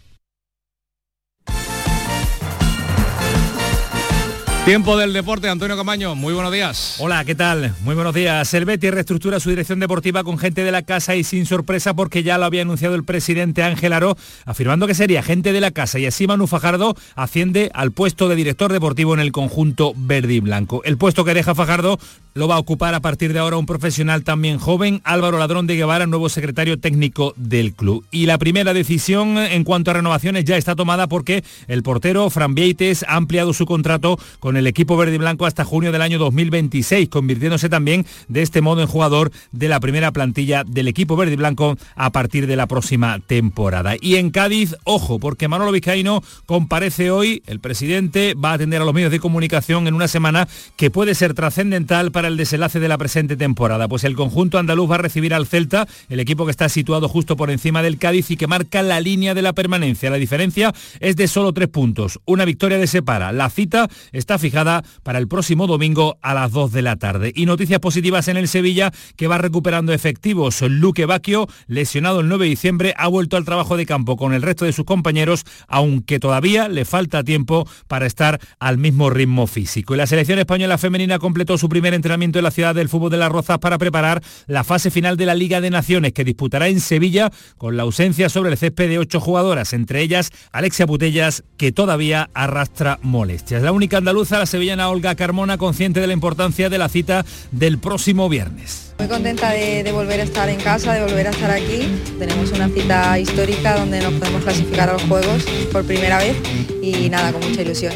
Tiempo del deporte, Antonio Camaño, muy buenos días. Hola, ¿qué tal? Muy buenos días. El Betis reestructura su dirección deportiva con gente de la casa y sin sorpresa, porque ya lo había anunciado el presidente Ángel Aro, afirmando que sería gente de la casa, y así Manu Fajardo asciende al puesto de director deportivo en el conjunto verde y blanco. El puesto que deja Fajardo lo va a ocupar a partir de ahora un profesional también joven, Álvaro Ladrón de Guevara, nuevo secretario técnico del club. Y la primera decisión en cuanto a renovaciones ya está tomada, porque el portero Fran Vieites ha ampliado su contrato con el equipo verde y blanco hasta junio del año 2026, convirtiéndose también de este modo en jugador de la primera plantilla del equipo verde y blanco a partir de la próxima temporada. Y en Cádiz, ojo, porque Manolo Vizcaíno comparece hoy. El presidente va a atender a los medios de comunicación en una semana que puede ser trascendental para para el desenlace de la presente temporada? Pues el conjunto andaluz va a recibir al Celta, el equipo que está situado justo por encima del Cádiz y que marca la línea de la permanencia. La diferencia es de solo 3 puntos. Una victoria le separa. La cita está fijada para el próximo domingo a las 2 de la tarde. Y noticias positivas en el Sevilla, que va recuperando efectivos. Luque Baquio, lesionado el 9 de diciembre, ha vuelto al trabajo de campo con el resto de sus compañeros, aunque todavía le falta tiempo para estar al mismo ritmo físico. Y la selección española femenina completó su primer entrenamiento en la ciudad del fútbol de Las Rozas para preparar la fase final de la Liga de Naciones, que disputará en Sevilla con la ausencia sobre el césped de 8 jugadoras, entre ellas Alexia Putellas, que todavía arrastra molestias. La única andaluza, la sevillana Olga Carmona, consciente de la importancia de la cita del próximo viernes. Muy contenta de volver a estar en casa, de volver a estar aquí. Tenemos una cita histórica donde nos podemos clasificar a los Juegos por primera vez y nada, con mucha ilusión.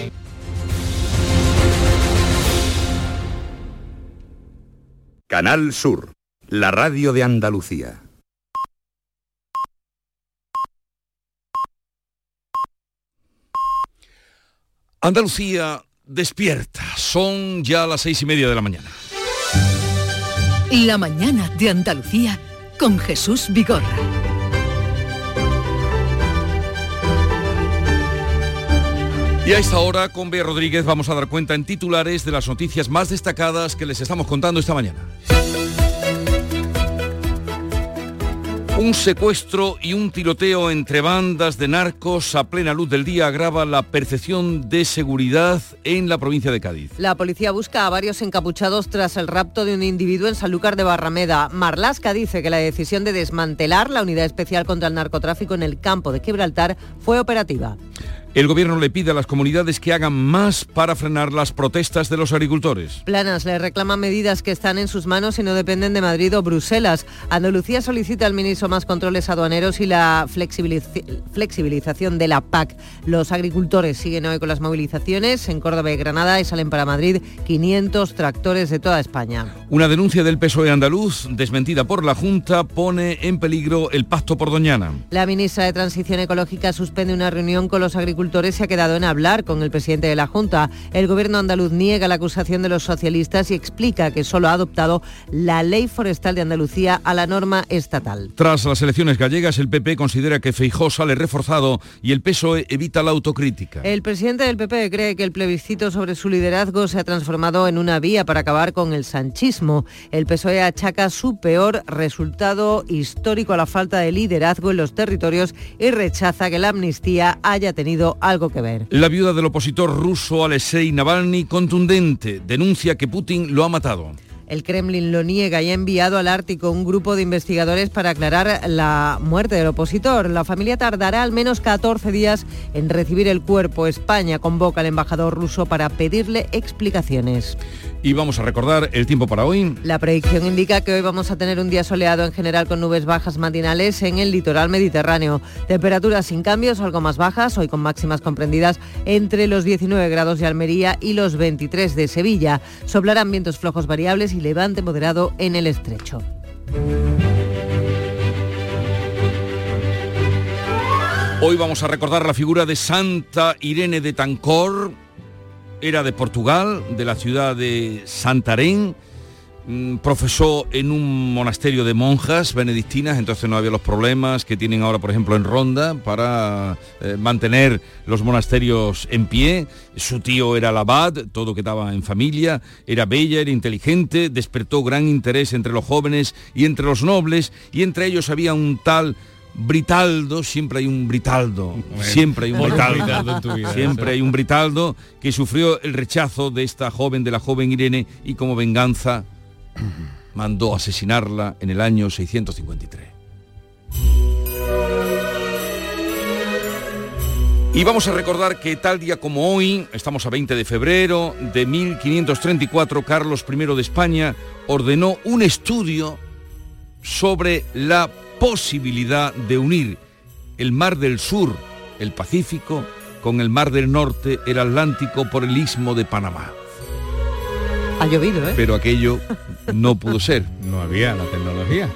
Canal Sur, la radio de Andalucía. Andalucía despierta. Son ya las 6:30 de la mañana. La mañana de Andalucía con Jesús Vigorra. Y a esta hora con Bea Rodríguez vamos a dar cuenta en titulares de las noticias más destacadas que les estamos contando esta mañana. Un secuestro y un tiroteo entre bandas de narcos a plena luz del día agrava la percepción de seguridad en la provincia de Cádiz. La policía busca a varios encapuchados tras el rapto de un individuo en Sanlúcar de Barrameda. Marlaska dice que la decisión de desmantelar la unidad especial contra el narcotráfico en el campo de Gibraltar fue operativa. El gobierno le pide a las comunidades que hagan más para frenar las protestas de los agricultores. Planas le reclama medidas que están en sus manos y no dependen de Madrid o Bruselas. Andalucía solicita al ministro más controles aduaneros y la flexibilización de la PAC. Los agricultores siguen hoy con las movilizaciones en Córdoba y Granada y salen para Madrid 500 tractores de toda España. Una denuncia del PSOE andaluz, desmentida por la Junta, pone en peligro el pacto por Doñana. La ministra de Transición Ecológica suspende una reunión con los agricultores. Se ha quedado en hablar con el presidente de la Junta. El gobierno andaluz niega la acusación de los socialistas y explica que solo ha adoptado la ley forestal de Andalucía a la norma estatal. Tras las elecciones gallegas, el PP considera que Feijóo sale reforzado y el PSOE evita la autocrítica. El presidente del PP cree que el plebiscito sobre su liderazgo se ha transformado en una vía para acabar con el sanchismo. El PSOE achaca su peor resultado histórico a la falta de liderazgo en los territorios y rechaza que la amnistía haya tenido algo que ver. La viuda del opositor ruso Alexei Navalny, contundente, denuncia que Putin lo ha matado. El Kremlin lo niega y ha enviado al Ártico un grupo de investigadores para aclarar la muerte del opositor. La familia tardará al menos 14 días en recibir el cuerpo. España convoca al embajador ruso para pedirle explicaciones. Y vamos a recordar el tiempo para hoy. La predicción indica que hoy vamos a tener un día soleado en general con nubes bajas matinales en el litoral mediterráneo. Temperaturas sin cambios, algo más bajas, hoy con máximas comprendidas entre los 19 grados de Almería y los 23 de Sevilla. Soplarán vientos flojos variables y levante moderado en el estrecho. Hoy vamos a recordar la figura de Santa Irene de Tancor. Era de Portugal, de la ciudad de Santarém. Profesó en un monasterio de monjas benedictinas, entonces no había los problemas que tienen ahora, por ejemplo, en Ronda, para mantener los monasterios en pie. Su tío era el abad, todo quedaba en familia, era bella, era inteligente, despertó gran interés entre los jóvenes y entre los nobles, y entre ellos había un tal Britaldo, siempre hay un Britaldo, bueno, siempre hay un Britaldo en tu vida, siempre eso. Hay un Britaldo que sufrió el rechazo de esta joven, de la joven Irene, y como venganza mandó asesinarla en el año 653. Y vamos a recordar que tal día como hoy, estamos a 20 de febrero de 1534, Carlos I de España ordenó un estudio sobre la posibilidad de unir el mar del sur, el Pacífico, con el mar del norte, el Atlántico, por el istmo de Panamá. Ha llovido, ¿eh? Pero aquello no pudo ser. No había la tecnología.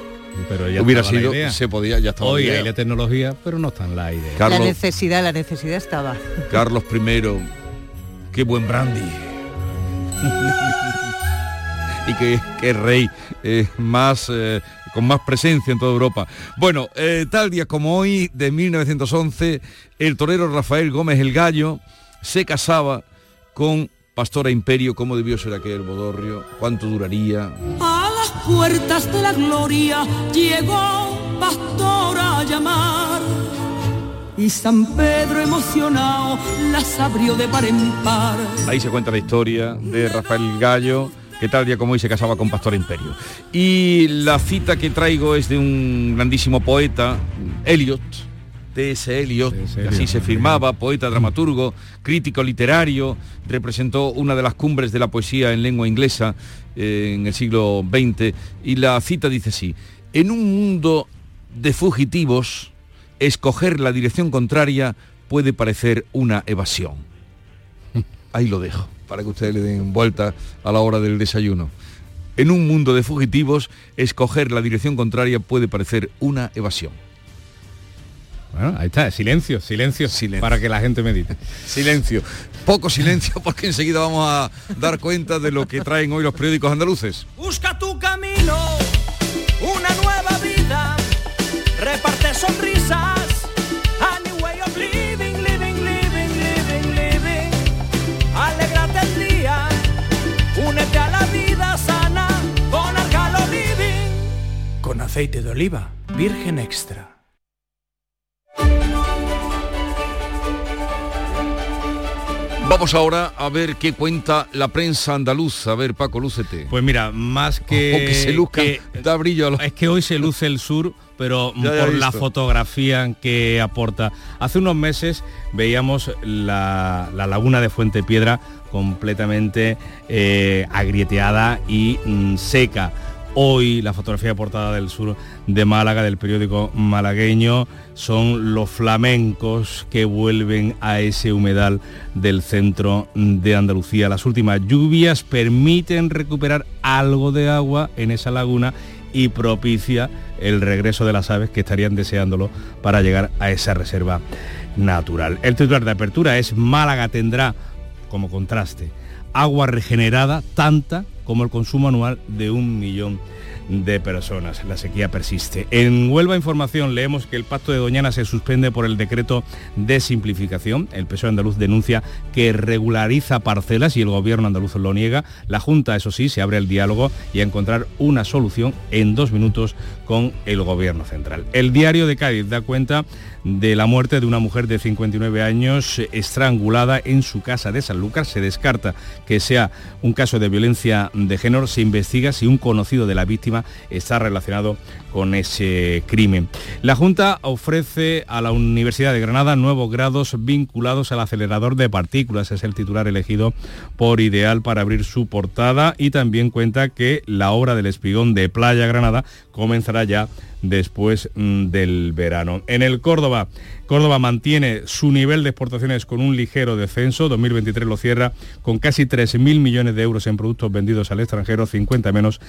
Pero ya hubiera sido, se podía, ya estaba. Hoy hay la tecnología, pero no está en la idea. Carlos, la necesidad estaba. Carlos I, qué buen brandy. y qué rey más... con más presencia en toda Europa. Bueno, tal día como hoy, de 1911, el torero Rafael Gómez el Gallo se casaba con Pastora Imperio. ¿Cómo debió ser aquel bodorrio? ¿Cuánto duraría? A las puertas de la gloria llegó Pastora a llamar, y San Pedro emocionado las abrió de par en par. Ahí se cuenta la historia de Rafael Gallo, que tal día como hoy se casaba con Pastora Imperio. Y la cita que traigo es de un grandísimo poeta, Eliot, T.S. Eliot, así se firmaba, poeta, dramaturgo, crítico literario, representó una de las cumbres de la poesía en lengua inglesa en el siglo XX, y la cita dice así: en un mundo de fugitivos, escoger la dirección contraria puede parecer una evasión. Ahí lo dejo, para que ustedes le den vuelta a la hora del desayuno. En un mundo de fugitivos, escoger la dirección contraria puede parecer una evasión. Bueno, ahí está, silencio, para que la gente medite. Silencio, poco silencio, porque enseguida vamos a dar cuenta de lo que traen hoy los periódicos andaluces. Busca tu camino, una nueva vida, reparte sonrisas. Únete a la vida sana con Arcalo Living. Con aceite de oliva virgen extra. Vamos ahora a ver qué cuenta la prensa andaluza. A ver, Paco, lúcete. Pues mira, más que... O que se luzca, da brillo a los... Es que hoy se luce el sur, pero por la fotografía que aporta. Hace unos meses veíamos la laguna de Fuente Piedra completamente agrieteada y seca. Hoy la fotografía portada del sur de Málaga, del periódico malagueño, son los flamencos que vuelven a ese humedal del centro de Andalucía. Las últimas lluvias permiten recuperar algo de agua en esa laguna y propicia el regreso de las aves que estarían deseándolo para llegar a esa reserva natural. El titular de apertura es: Málaga tendrá, como contraste, agua regenerada tanta como el consumo anual de 1 millón de personas. La sequía persiste. En Huelva Información leemos que el pacto de Doñana se suspende por el decreto de simplificación. El PSOE andaluz denuncia que regulariza parcelas y el gobierno andaluz lo niega. La Junta, eso sí, se abre el diálogo y a encontrar una solución en 2 minutos con el gobierno central. El Diario de Cádiz da cuenta de la muerte de una mujer de 59 años estrangulada en su casa de Sanlúcar. Se descarta que sea un caso de violencia de género. Se investiga si un conocido de la víctima está relacionado con ese crimen. La Junta ofrece a la Universidad de Granada nuevos grados vinculados al acelerador de partículas. Es el titular elegido por Ideal para abrir su portada, y también cuenta que la obra del espigón de Playa Granada comenzará ya después del verano. En el Córdoba mantiene su nivel de exportaciones con un ligero descenso. 2023 lo cierra con casi 3.000 millones de euros en productos vendidos al extranjero, 50 menos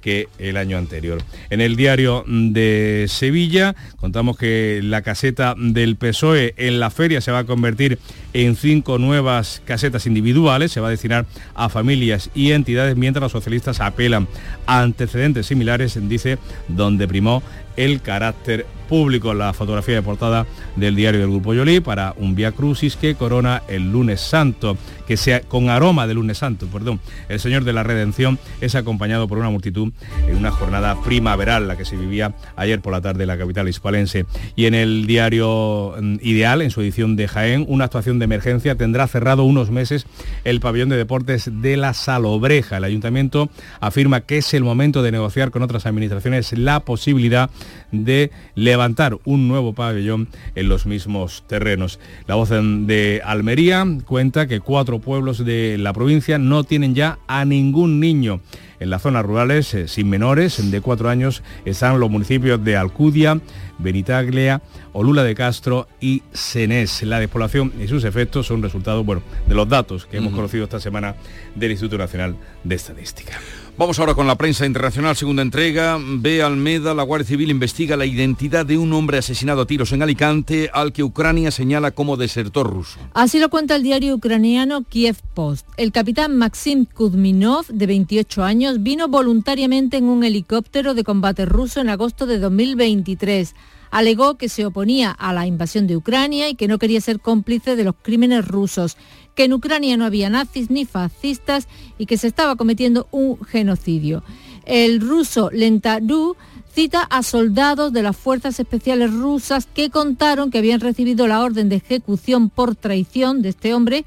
que el año anterior. En el Diario de Sevilla contamos que la caseta del PSOE en la feria se va a convertir en 5 nuevas casetas individuales. Se va a destinar a familias y entidades, mientras los socialistas apelan a antecedentes similares, dice, donde primó el carácter público. La fotografía de portada del diario del Grupo Yolí para un Vía Crucis que corona el lunes santo, que sea con aroma de lunes santo, perdón. El Señor de la Redención es acompañado por una multitud en una jornada primaveral, la que se vivía ayer por la tarde en la capital hispalense. Y en el diario Ideal, en su edición de Jaén, una actuación de emergencia tendrá cerrado unos meses el pabellón de deportes de la Salobreja. El ayuntamiento afirma que es el momento de negociar con otras administraciones la posibilidad de levantar un nuevo pabellón en los mismos terrenos. La Voz de Almería cuenta que 4 pueblos de la provincia no tienen ya a ningún niño. En las zonas rurales, sin menores de 4 años, están los municipios de Alcudia, Benitaglia, Olula de Castro y Senés. La despoblación y sus efectos son resultado, de los datos que hemos conocido esta semana del Instituto Nacional de Estadística. Vamos ahora con la prensa internacional, segunda entrega. B. Almeida, la Guardia Civil investiga la identidad de un hombre asesinado a tiros en Alicante, al que Ucrania señala como desertor ruso. Así lo cuenta el diario ucraniano Kiev Post. El capitán Maxim Kuzminov, de 28 años, vino voluntariamente en un helicóptero de combate ruso en agosto de 2023. Alegó que se oponía a la invasión de Ucrania y que no quería ser cómplice de los crímenes rusos, que en Ucrania no había nazis ni fascistas y que se estaba cometiendo un genocidio. El ruso Lentadú cita a soldados de las fuerzas especiales rusas que contaron que habían recibido la orden de ejecución por traición de este hombre,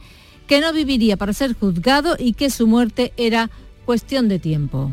que no viviría para ser juzgado y que su muerte era cuestión de tiempo.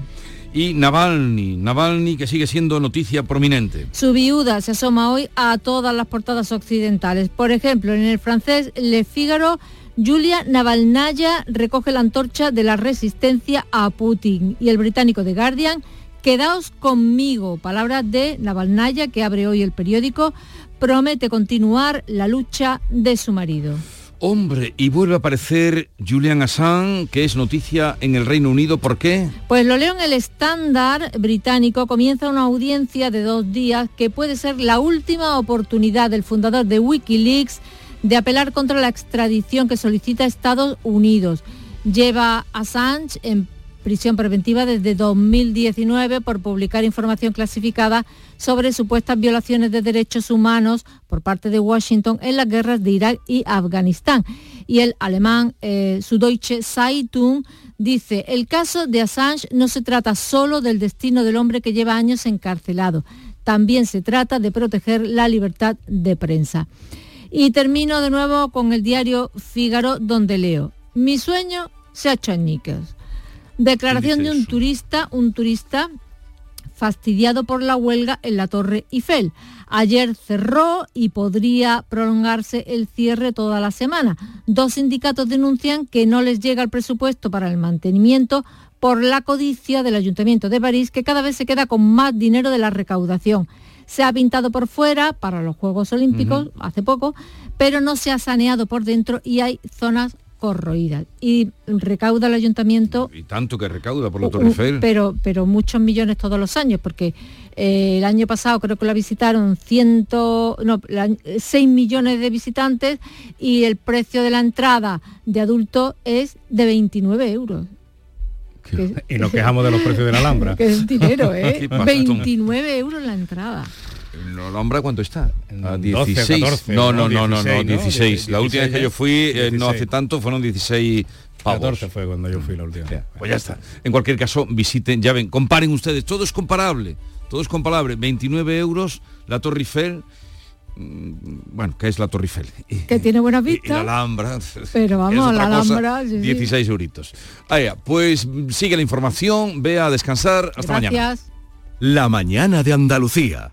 Y Navalny, que sigue siendo noticia prominente. Su viuda se asoma hoy a todas las portadas occidentales. Por ejemplo, en el francés Le Figaro, Julia Navalnaya recoge la antorcha de la resistencia a Putin. Y el británico The Guardian, quedaos conmigo. Palabras de Navalnaya, que abre hoy el periódico, promete continuar la lucha de su marido. Hombre, y vuelve a aparecer Julian Assange, que es noticia en el Reino Unido. ¿Por qué? Pues lo leo en el Standard británico. Comienza una audiencia de 2 días que puede ser la última oportunidad del fundador de Wikileaks de apelar contra la extradición que solicita Estados Unidos. Lleva Assange en prisión preventiva desde 2019 por publicar información clasificada sobre supuestas violaciones de derechos humanos por parte de Washington en las guerras de Irak y Afganistán. Y el alemán Süddeutsche Zeitung dice: el caso de Assange no se trata solo del destino del hombre que lleva años encarcelado, también se trata de proteger la libertad de prensa. Y termino de nuevo con el diario Fígaro, donde leo: mi sueño se ha hecho añicos. Declaración de un turista fastidiado por la huelga en la Torre Eiffel. Ayer cerró y podría prolongarse el cierre toda la semana. 2 sindicatos denuncian que no les llega el presupuesto para el mantenimiento por la codicia del Ayuntamiento de París, que cada vez se queda con más dinero de la recaudación. Se ha pintado por fuera para los Juegos Olímpicos hace poco, pero no se ha saneado por dentro y hay zonas corroídas. Y recauda el ayuntamiento... Y tanto que recauda por la Torre Eiffel. Pero muchos millones todos los años, porque el año pasado creo que la visitaron 6 millones de visitantes y el precio de la entrada de adulto es de 29 euros. Y nos quejamos de los precios de la Alhambra. Que es dinero, ¿eh? 29 euros la entrada. ¿La Alhambra cuánto está? A 16. 12, 14, no, 16. 16. La última vez que yo fui, no hace tanto, fueron 16 pavos. 14 fue cuando yo fui la última. Pues ya está. En cualquier caso, visiten, ya ven, comparen ustedes, todo es comparable. 29 euros, la Torre Eiffel... que es la Torre Eiffel, que tiene buenas vistas, y la Alhambra, pero vamos, la Alhambra, sí, 16 euritos. Pues sigue la información, ve a descansar, hasta mañana. La mañana de Andalucía.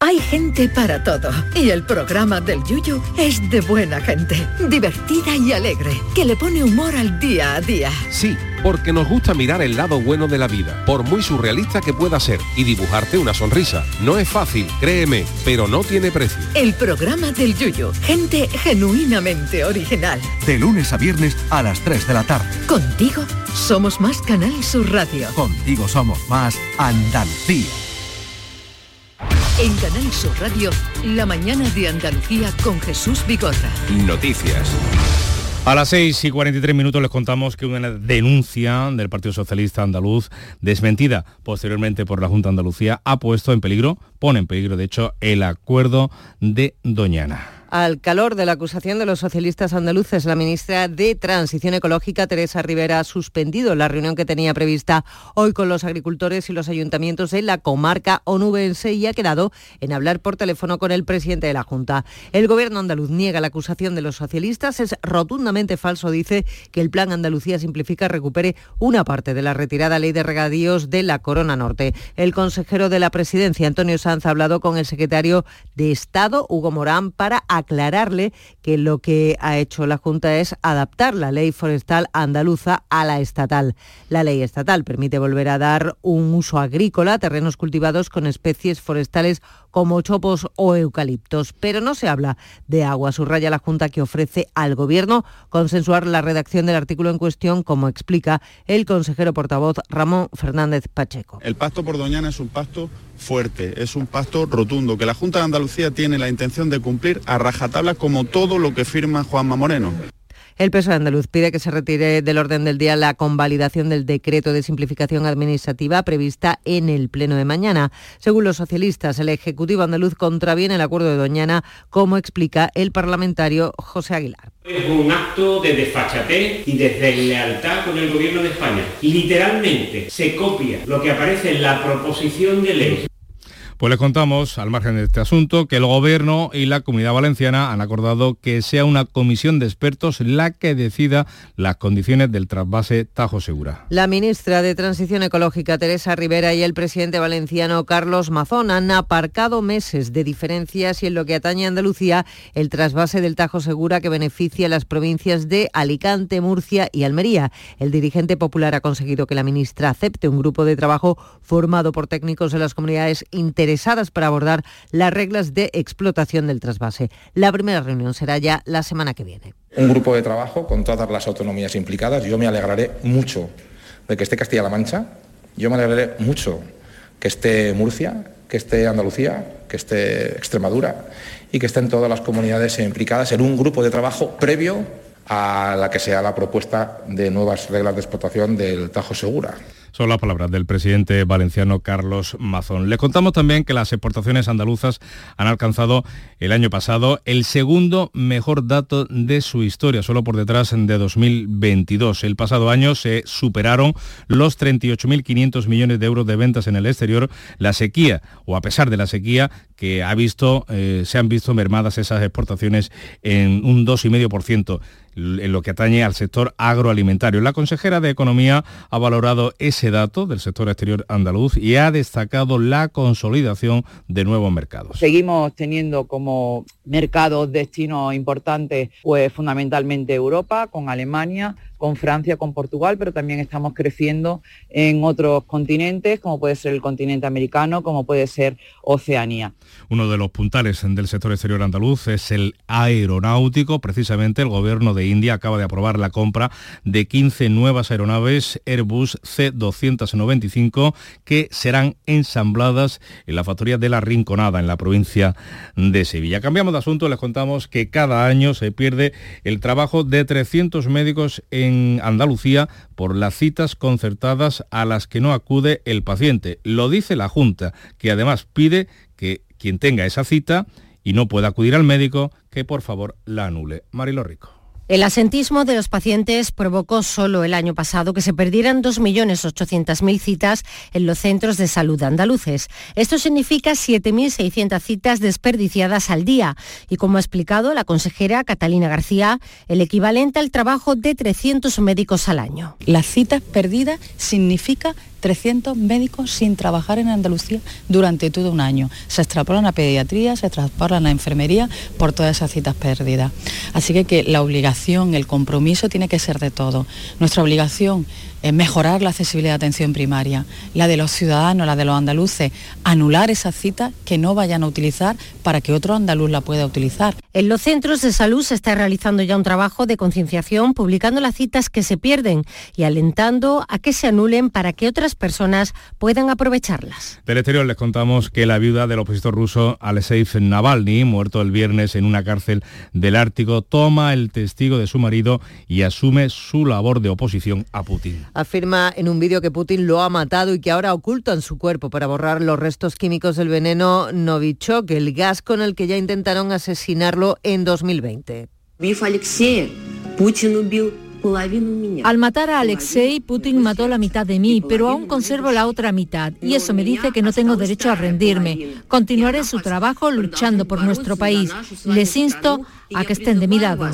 Hay gente para todo, y el programa del Yuyu es de buena gente, divertida y alegre, que le pone humor al día a día. Sí, porque nos gusta mirar el lado bueno de la vida, por muy surrealista que pueda ser, y dibujarte una sonrisa. No es fácil, créeme, pero no tiene precio. El programa del Yuyu, gente genuinamente original. De lunes a viernes a las 3 de la tarde. Contigo somos más Canal Sur Radio. Contigo somos más Andalucía. En Canal Sur Radio, la mañana de Andalucía con Jesús Vigorra. Noticias. A las 6:43 les contamos que una denuncia del Partido Socialista Andaluz, desmentida posteriormente por la Junta de Andalucía, pone en peligro, de hecho, el acuerdo de Doñana. Al calor de la acusación de los socialistas andaluces, la ministra de Transición Ecológica, Teresa Ribera, ha suspendido la reunión que tenía prevista hoy con los agricultores y los ayuntamientos de la comarca onubense y ha quedado en hablar por teléfono con el presidente de la Junta. El gobierno andaluz niega la acusación de los socialistas. Es rotundamente falso, dice, que el Plan Andalucía Simplifica recupere una parte de la retirada ley de regadíos de la Corona Norte. El consejero de la Presidencia, Antonio Sanz, ha hablado con el secretario de Estado, Hugo Morán, para aclararle que lo que ha hecho la Junta es adaptar la ley forestal andaluza a la estatal. La ley estatal permite volver a dar un uso agrícola a terrenos cultivados con especies forestales como chopos o eucaliptos, pero no se habla de agua. Subraya la Junta que ofrece al Gobierno consensuar la redacción del artículo en cuestión, como explica el consejero portavoz Ramón Fernández Pacheco. El pacto por Doñana es un pacto fuerte, es un pacto rotundo, que la Junta de Andalucía tiene la intención de cumplir a rajatabla como todo lo que firma Juanma Moreno. El PSOE andaluz pide que se retire del orden del día la convalidación del decreto de simplificación administrativa prevista en el pleno de mañana. Según los socialistas, el Ejecutivo andaluz contraviene el acuerdo de Doñana, como explica el parlamentario José Aguilar. Es un acto de desfachatez y de deslealtad con el Gobierno de España. Literalmente se copia lo que aparece en la proposición de ley. Pues les contamos, al margen de este asunto, que el Gobierno y la Comunidad Valenciana han acordado que sea una comisión de expertos la que decida las condiciones del trasvase Tajo Segura. La ministra de Transición Ecológica, Teresa Ribera, y el presidente valenciano, Carlos Mazón, han aparcado meses de diferencias y en lo que atañe a Andalucía, el trasvase del Tajo Segura que beneficia a las provincias de Alicante, Murcia y Almería. El dirigente popular ha conseguido que la ministra acepte un grupo de trabajo formado por técnicos de las comunidades interesadas para abordar las reglas de explotación del trasvase. La primera reunión será ya la semana que viene. Un grupo de trabajo con todas las autonomías implicadas. Yo me alegraré mucho de que esté Castilla-La Mancha, yo me alegraré mucho que esté Murcia, que esté Andalucía, que esté Extremadura y que estén todas las comunidades implicadas en un grupo de trabajo previo a la que sea la propuesta de nuevas reglas de explotación del Tajo Segura. Son las palabras del presidente valenciano Carlos Mazón. Les contamos también que las exportaciones andaluzas han alcanzado el año pasado el segundo mejor dato de su historia, solo por detrás de 2022. El pasado año se superaron los 38.500 millones de euros de ventas en el exterior. La sequía, o a pesar de la sequía, que ha visto, se han visto mermadas esas exportaciones en un 2,5%. En lo que atañe al sector agroalimentario. La consejera de Economía ha valorado ese dato del sector exterior andaluz y ha destacado la consolidación de nuevos mercados. Seguimos teniendo como mercados destinos importantes, pues fundamentalmente Europa, con Alemania, con Francia, con Portugal, pero también estamos creciendo en otros continentes, como puede ser el continente americano, como puede ser Oceanía. Uno de los puntales del sector exterior andaluz es el aeronáutico. Precisamente el Gobierno de India acaba de aprobar la compra de 15 nuevas aeronaves Airbus C295 que serán ensambladas en la factoría de La Rinconada, en la provincia de Sevilla. Cambiamos de asunto, les contamos que cada año se pierde el trabajo de 300 médicos en Andalucía por las citas concertadas a las que no acude el paciente. Lo dice la Junta, que además pide que quien tenga esa cita y no pueda acudir al médico, que por favor la anule. Marilo Rico. El asentismo de los pacientes provocó solo el año pasado que se perdieran 2.800.000 citas en los centros de salud andaluces. Esto significa 7.600 citas desperdiciadas al día y, como ha explicado la consejera Catalina García, el equivalente al trabajo de 300 médicos al año. Las citas perdidas significa 300 médicos sin trabajar en Andalucía durante todo un año. Se extrapolan a pediatría, se extrapolan a enfermería por todas esas citas perdidas. Así que la obligación, el compromiso tiene que ser de todos. Nuestra obligación es mejorar la accesibilidad de atención primaria, la de los ciudadanos, la de los andaluces, anular esas citas que no vayan a utilizar para que otro andaluz la pueda utilizar. En los centros de salud se está realizando ya un trabajo de concienciación, publicando las citas que se pierden y alentando a que se anulen para que otras otras personas puedan aprovecharlas. Del exterior les contamos que la viuda del opositor ruso Alexei Navalny, muerto el viernes en una cárcel del Ártico, toma el testigo de su marido y asume su labor de oposición a Putin. Afirma en un vídeo que Putin lo ha matado y que ahora ocultan su cuerpo para borrar los restos químicos del veneno Novichok, el gas con el que ya intentaron asesinarlo en 2020. Al matar a Alexei, Putin mató la mitad de mí, pero aún conservo la otra mitad, y eso me dice que no tengo derecho a rendirme. Continuaré su trabajo luchando por nuestro país. Les insto a que estén de mi lado.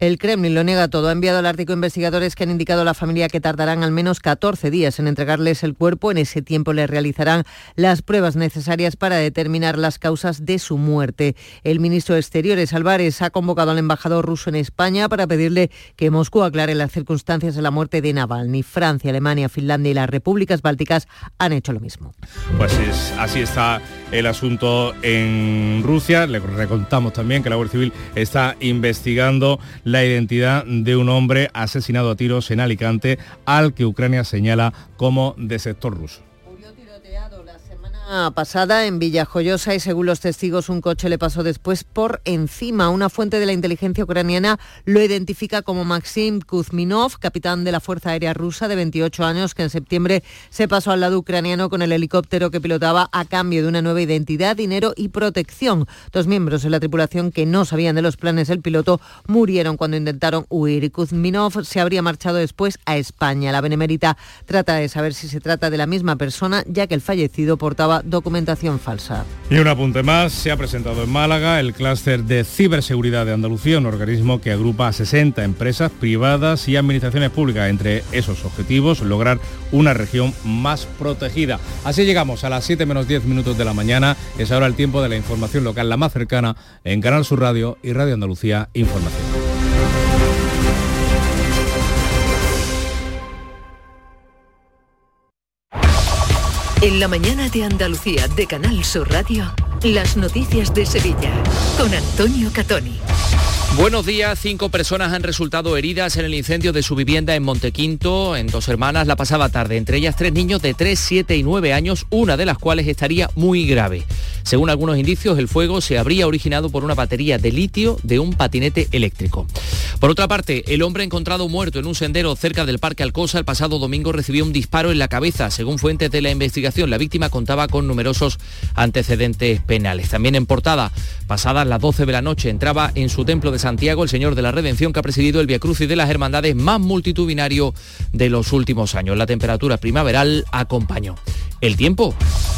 El Kremlin lo niega todo. Ha enviado al Ártico investigadores que han indicado a la familia que tardarán al menos 14 días en entregarles el cuerpo. En ese tiempo les realizarán las pruebas necesarias para determinar las causas de su muerte. El ministro de Exteriores, Álvarez, ha convocado al embajador ruso en España para pedirle que Moscú aclare las circunstancias de la muerte de Navalny. Francia, Alemania, Finlandia y las repúblicas bálticas han hecho lo mismo. Pues así está el asunto en Rusia. Le recontamos también que la Guardia Civil está investigando la identidad de un hombre asesinado a tiros en Alicante, al que Ucrania señala como de sector ruso. Pasada en Villajoyosa y según los testigos un coche le pasó después por encima. Una fuente de la inteligencia ucraniana lo identifica como Maxim Kuzminov, capitán de la Fuerza Aérea Rusa de 28 años que en septiembre se pasó al lado ucraniano con el helicóptero que pilotaba a cambio de una nueva identidad, dinero y protección. Dos miembros de la tripulación que no sabían de los planes del piloto murieron cuando intentaron huir. Kuzminov se habría marchado después a España. La Benemérita trata de saber si se trata de la misma persona, ya que el fallecido portaba documentación falsa. Y un apunte más, se ha presentado en Málaga el clúster de ciberseguridad de Andalucía, un organismo que agrupa a 60 empresas privadas y administraciones públicas. Entre esos objetivos, lograr una región más protegida. Así llegamos a las 7:10 de la mañana. Es ahora el tiempo de la información local, la más cercana, en Canal Sur Radio y Radio Andalucía Información. En la mañana de Andalucía, de Canal Sur Radio, las noticias de Sevilla, con Antonio Catoni. Buenos días. 5 personas han resultado heridas en el incendio de su vivienda en Montequinto, en Dos Hermanas, la pasada tarde. Entre ellas 3 niños de 3, 7 y 9 años, una de las cuales estaría muy grave. Según algunos indicios, el fuego se habría originado por una batería de litio de un patinete eléctrico. Por otra parte, el hombre encontrado muerto en un sendero cerca del Parque Alcosa el pasado domingo recibió un disparo en la cabeza. Según fuentes de la investigación, la víctima contaba con numerosos antecedentes penales. También en Portada, pasadas las 12 de la noche, entraba en su templo de Santiago el Señor de la Redención, que ha presidido el Viacrucis de las Hermandades más multitudinario de los últimos años. La temperatura primaveral acompañó. El tiempo,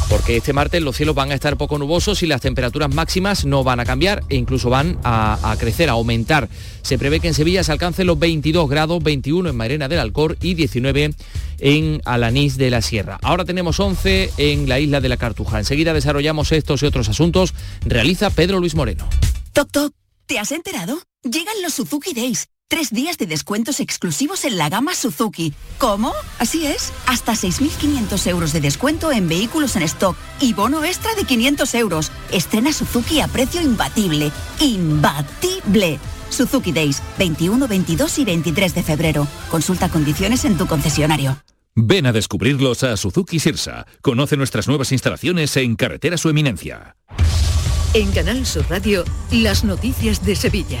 porque este martes los cielos van a estar poco nubosos y las temperaturas máximas no van a cambiar e incluso van a crecer, a aumentar. Se prevé que en Sevilla se alcancen los 22 grados, 21 en Mairena del Alcor y 19 en Alanís de la Sierra. Ahora tenemos 11 en la isla de la Cartuja. Enseguida desarrollamos estos y otros asuntos. Realiza Pedro Luis Moreno. Toc, toc. ¿Te has enterado? Llegan los Suzuki Days. 3 días de descuentos exclusivos en la gama Suzuki. ¿Cómo? Así es. Hasta 6.500 euros de descuento en vehículos en stock y bono extra de 500 euros. Estrena Suzuki a precio imbatible. ¡Imbatible! Suzuki Days, 21, 22 y 23 de febrero. Consulta condiciones en tu concesionario. Ven a descubrirlos a Suzuki Sirsa. Conoce nuestras nuevas instalaciones en Carretera Su Eminencia. En Canal Sur Radio, las noticias de Sevilla.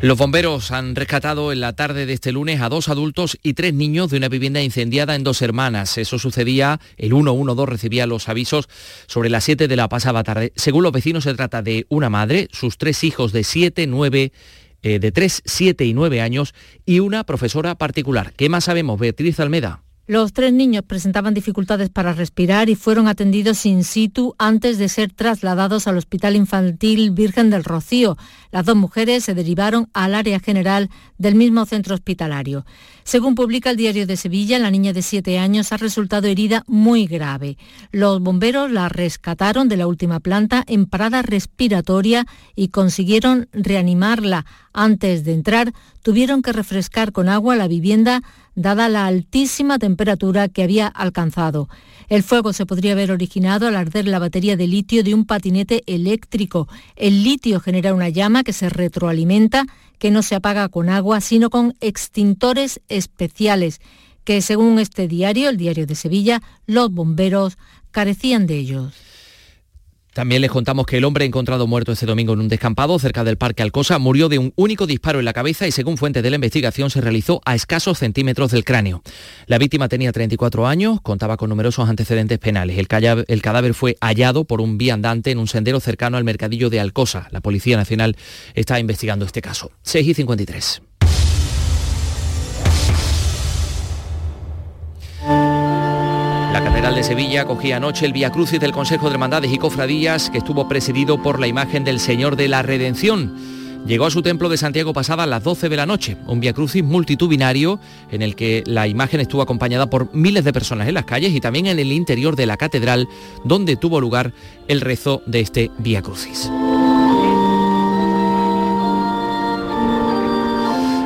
Los bomberos han rescatado en la tarde de este lunes a 2 adultos y 3 niños de una vivienda incendiada en Dos Hermanas. Eso sucedía, el 112 recibía los avisos sobre las 7 de la pasada tarde. Según los vecinos, se trata de una madre, sus 3 hijos de 3, 7 y 9 años y una profesora particular. ¿Qué más sabemos, Beatriz Almeida? Los 3 niños presentaban dificultades para respirar y fueron atendidos in situ antes de ser trasladados al Hospital Infantil Virgen del Rocío. Las 2 mujeres se derivaron al área general del mismo centro hospitalario. Según publica el Diario de Sevilla, la niña de 7 años ha resultado herida muy grave. Los bomberos la rescataron de la última planta en parada respiratoria y consiguieron reanimarla. Antes de entrar, tuvieron que refrescar con agua la vivienda dada la altísima temperatura que había alcanzado. El fuego se podría haber originado al arder la batería de litio de un patinete eléctrico. El litio genera una llama que se retroalimenta, que no se apaga con agua, sino con extintores eléctricos especiales, que según este diario, el Diario de Sevilla, los bomberos carecían de ellos. También les contamos que el hombre encontrado muerto este domingo en un descampado cerca del Parque Alcosa murió de un único disparo en la cabeza y, según fuentes de la investigación, se realizó a escasos centímetros del cráneo. La víctima tenía 34 años, contaba con numerosos antecedentes penales. El cadáver fue hallado por un viandante en un sendero cercano al mercadillo de Alcosa. La Policía Nacional está investigando este caso. 6:53. La Catedral de Sevilla acogía anoche el Viacrucis del Consejo de Hermandades y Cofradías, que estuvo presidido por la imagen del Señor de la Redención. Llegó a su templo de Santiago pasada a las 12 de la noche, un Viacrucis multitudinario en el que la imagen estuvo acompañada por miles de personas en las calles y también en el interior de la catedral, donde tuvo lugar el rezo de este Viacrucis.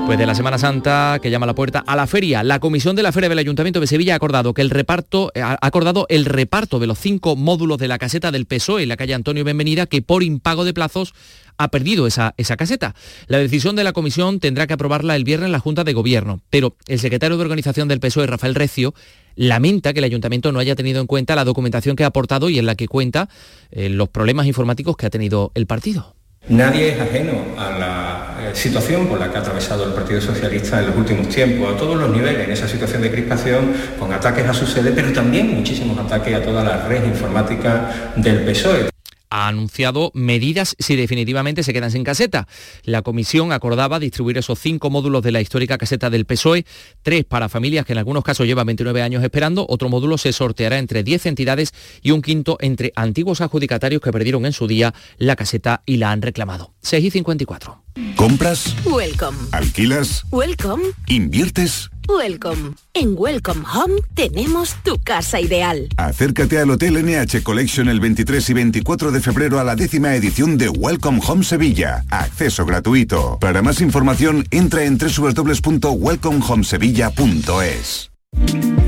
Pues de la Semana Santa, que llama a la puerta, a la feria. La Comisión de la Feria del Ayuntamiento de Sevilla ha acordado el reparto de los 5 módulos de la caseta del PSOE en la calle Antonio Benvenida, que por impago de plazos ha perdido esa caseta. La decisión de la Comisión tendrá que aprobarla el viernes en la Junta de Gobierno, pero el secretario de Organización del PSOE, Rafael Recio, lamenta que el Ayuntamiento no haya tenido en cuenta la documentación que ha aportado y en la que cuenta los problemas informáticos que ha tenido el partido. Nadie es ajeno a la situación por la que ha atravesado el Partido Socialista en los últimos tiempos, a todos los niveles, en esa situación de crispación, con ataques a su sede, pero también muchísimos ataques a toda la red informática del PSOE. Ha anunciado medidas si definitivamente se quedan sin caseta. La comisión acordaba distribuir esos 5 módulos de la histórica caseta del PSOE, 3 para familias que en algunos casos llevan 29 años esperando, otro módulo se sorteará entre 10 entidades y un quinto entre antiguos adjudicatarios que perdieron en su día la caseta y la han reclamado. 6:54. ¿Compras? Welcome. ¿Alquilas? Welcome. ¿Inviertes? Welcome. En Welcome Home tenemos tu casa ideal. Acércate al Hotel NH Collection el 23 y 24 de febrero a la 10ª edición de Welcome Home Sevilla. Acceso gratuito. Para más información, entra en www.welcomehomesevilla.es.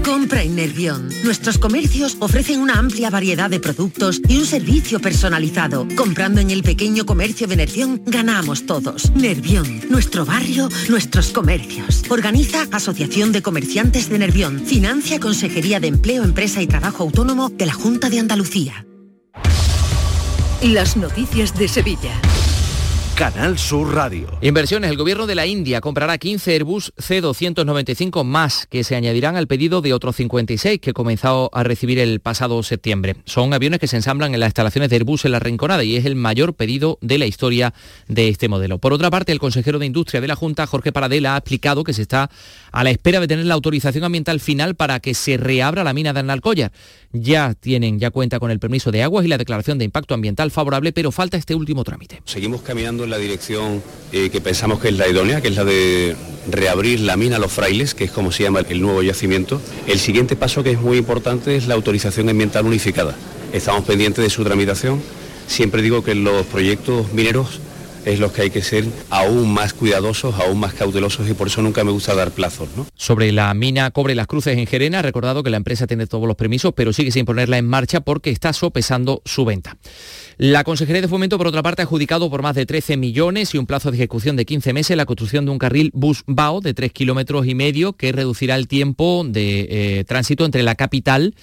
Compra en Nervión. Nuestros comercios ofrecen una amplia variedad de productos y un servicio personalizado. Comprando en el pequeño comercio de Nervión, ganamos todos. Nervión, nuestro barrio, nuestros comercios. Organiza Asociación de Comerciantes de Nervión. Financia Consejería de Empleo, Empresa y Trabajo Autónomo de la Junta de Andalucía. Las noticias de Sevilla. Canal Sur Radio. Inversiones. El gobierno de la India comprará 15 Airbus C295 más, que se añadirán al pedido de otros 56 que comenzó a recibir el pasado septiembre. Son aviones que se ensamblan en las instalaciones de Airbus en La Rinconada y es el mayor pedido de la historia de este modelo. Por otra parte, el consejero de Industria de la Junta, Jorge Paradela, ha explicado que se está a la espera de tener la autorización ambiental final para que se reabra la mina de Analcollar. Ya cuenta con el permiso de aguas y la declaración de impacto ambiental favorable, pero falta este último trámite. Seguimos caminando en la dirección que pensamos que es la idónea, que es la de reabrir la mina Los Frailes, que es como se llama el nuevo yacimiento. El siguiente paso, que es muy importante, es la autorización ambiental unificada. Estamos pendientes de su tramitación. Siempre digo que en los proyectos mineros es los que hay que ser aún más cuidadosos, aún más cautelosos, y por eso nunca me gusta dar plazos, ¿no? Sobre la mina Cobre Las Cruces en Gerena, ha recordado que la empresa tiene todos los permisos, pero sigue sin ponerla en marcha porque está sopesando su venta. La Consejería de Fomento, por otra parte, ha adjudicado por más de 13 millones y un plazo de ejecución de 15 meses la construcción de un carril bus-bao de 3,5 kilómetros que reducirá el tiempo de tránsito entre la capital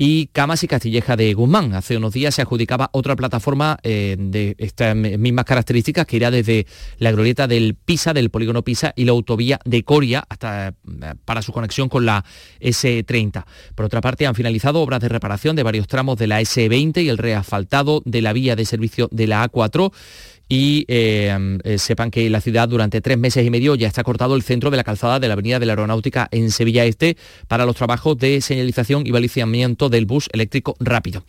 y Camas y Castilleja de Guzmán. Hace unos días se adjudicaba otra plataforma de estas mismas características que irá desde la glorieta del Pisa, del polígono Pisa, y la autovía de Coria hasta para su conexión con la S30. Por otra parte, han finalizado obras de reparación de varios tramos de la S20 y el reasfaltado de la vía de servicio de la A4. Y sepan que la ciudad durante 3,5 meses ya está cortado el centro de la calzada de la Avenida de la Aeronáutica en Sevilla Este para los trabajos de señalización y balizamiento del bus eléctrico rápido.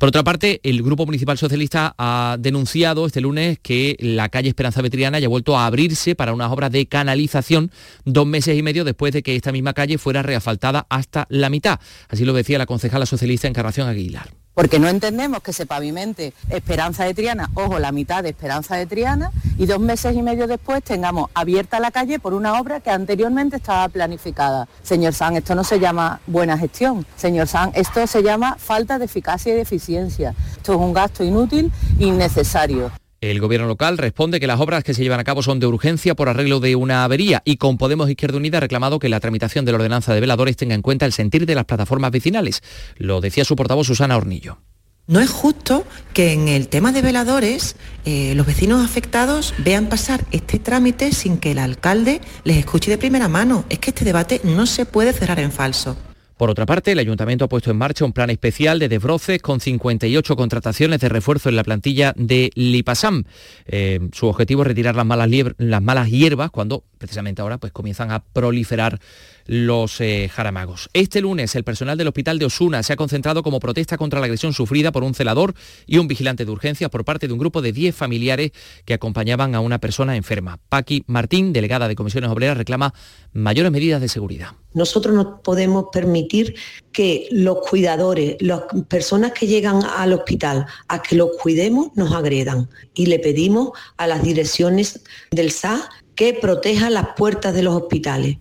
Por otra parte, el Grupo Municipal Socialista ha denunciado este lunes que la calle Esperanza Vetriana ya ha vuelto a abrirse para unas obras de canalización 2,5 meses después de que esta misma calle fuera reasfaltada hasta la mitad. Así lo decía la concejala socialista Encarnación Aguilar. Porque no entendemos que se pavimente Esperanza de Triana, ojo, la mitad de Esperanza de Triana, y 2,5 meses después tengamos abierta la calle por una obra que anteriormente estaba planificada. Señor Sanz, esto no se llama buena gestión. Señor Sanz, esto se llama falta de eficacia y de eficiencia. Esto es un gasto inútil e innecesario. El gobierno local responde que las obras que se llevan a cabo son de urgencia por arreglo de una avería, y con Podemos Izquierda Unida ha reclamado que la tramitación de la ordenanza de veladores tenga en cuenta el sentir de las plataformas vecinales. Lo decía su portavoz Susana Hornillo. No es justo que en el tema de veladores los vecinos afectados vean pasar este trámite sin que el alcalde les escuche de primera mano. Es que este debate no se puede cerrar en falso. Por otra parte, el Ayuntamiento ha puesto en marcha un plan especial de desbroces con 58 contrataciones de refuerzo en la plantilla de Lipasam. Su objetivo es retirar las malas hierbas cuando, precisamente ahora, pues comienzan a proliferar los jaramagos. Este lunes, el personal del hospital de Osuna se ha concentrado como protesta contra la agresión sufrida por un celador y un vigilante de urgencias por parte de un grupo de 10 familiares que acompañaban a una persona enferma. Paqui Martín, delegada de Comisiones Obreras, reclama mayores medidas de seguridad. Nosotros no podemos permitir que los cuidadores, las personas que llegan al hospital a que los cuidemos, nos agredan. Y le pedimos a las direcciones del SAS que protejan las puertas de los hospitales.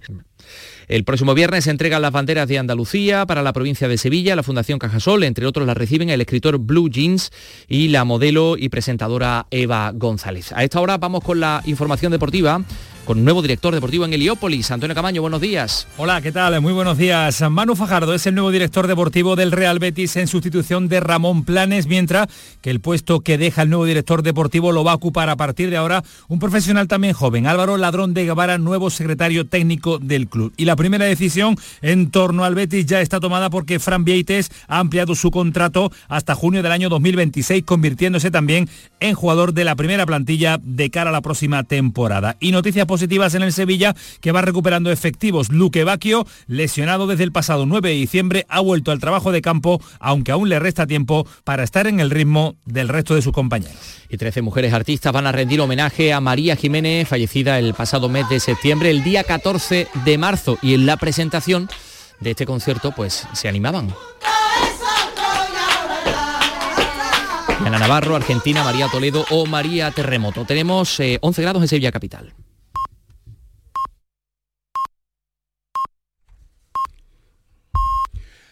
El próximo viernes se entregan las banderas de Andalucía para la provincia de Sevilla. La Fundación Cajasol, entre otros, la reciben el escritor Blue Jeans y la modelo y presentadora Eva González. A esta hora vamos con la información deportiva, con nuevo director deportivo en Heliópolis. Antonio Camaño, buenos días. Hola, ¿qué tal? Muy buenos días. Manu Fajardo es el nuevo director deportivo del Real Betis en sustitución de Ramón Planes, mientras que el puesto que deja el nuevo director deportivo lo va a ocupar a partir de ahora un profesional también joven, Álvaro Ladrón de Guevara, nuevo secretario técnico del club. Y la primera decisión en torno al Betis ya está tomada porque Fran Vieites ha ampliado su contrato hasta junio del año 2026, convirtiéndose también en jugador de la primera plantilla de cara a la próxima temporada. Y noticias positivas en el Sevilla, que va recuperando efectivos. Luque Baquio, lesionado desde el pasado 9 de diciembre, ha vuelto al trabajo de campo, aunque aún le resta tiempo para estar en el ritmo del resto de sus compañeros. Y 13 mujeres artistas van a rendir homenaje a María Jiménez, fallecida el pasado mes de septiembre, el día 14 de marzo. Y en la presentación de este concierto, pues se animaban. Ana Navarro, Argentina, María Toledo o María Terremoto. Tenemos 11 grados en Sevilla capital.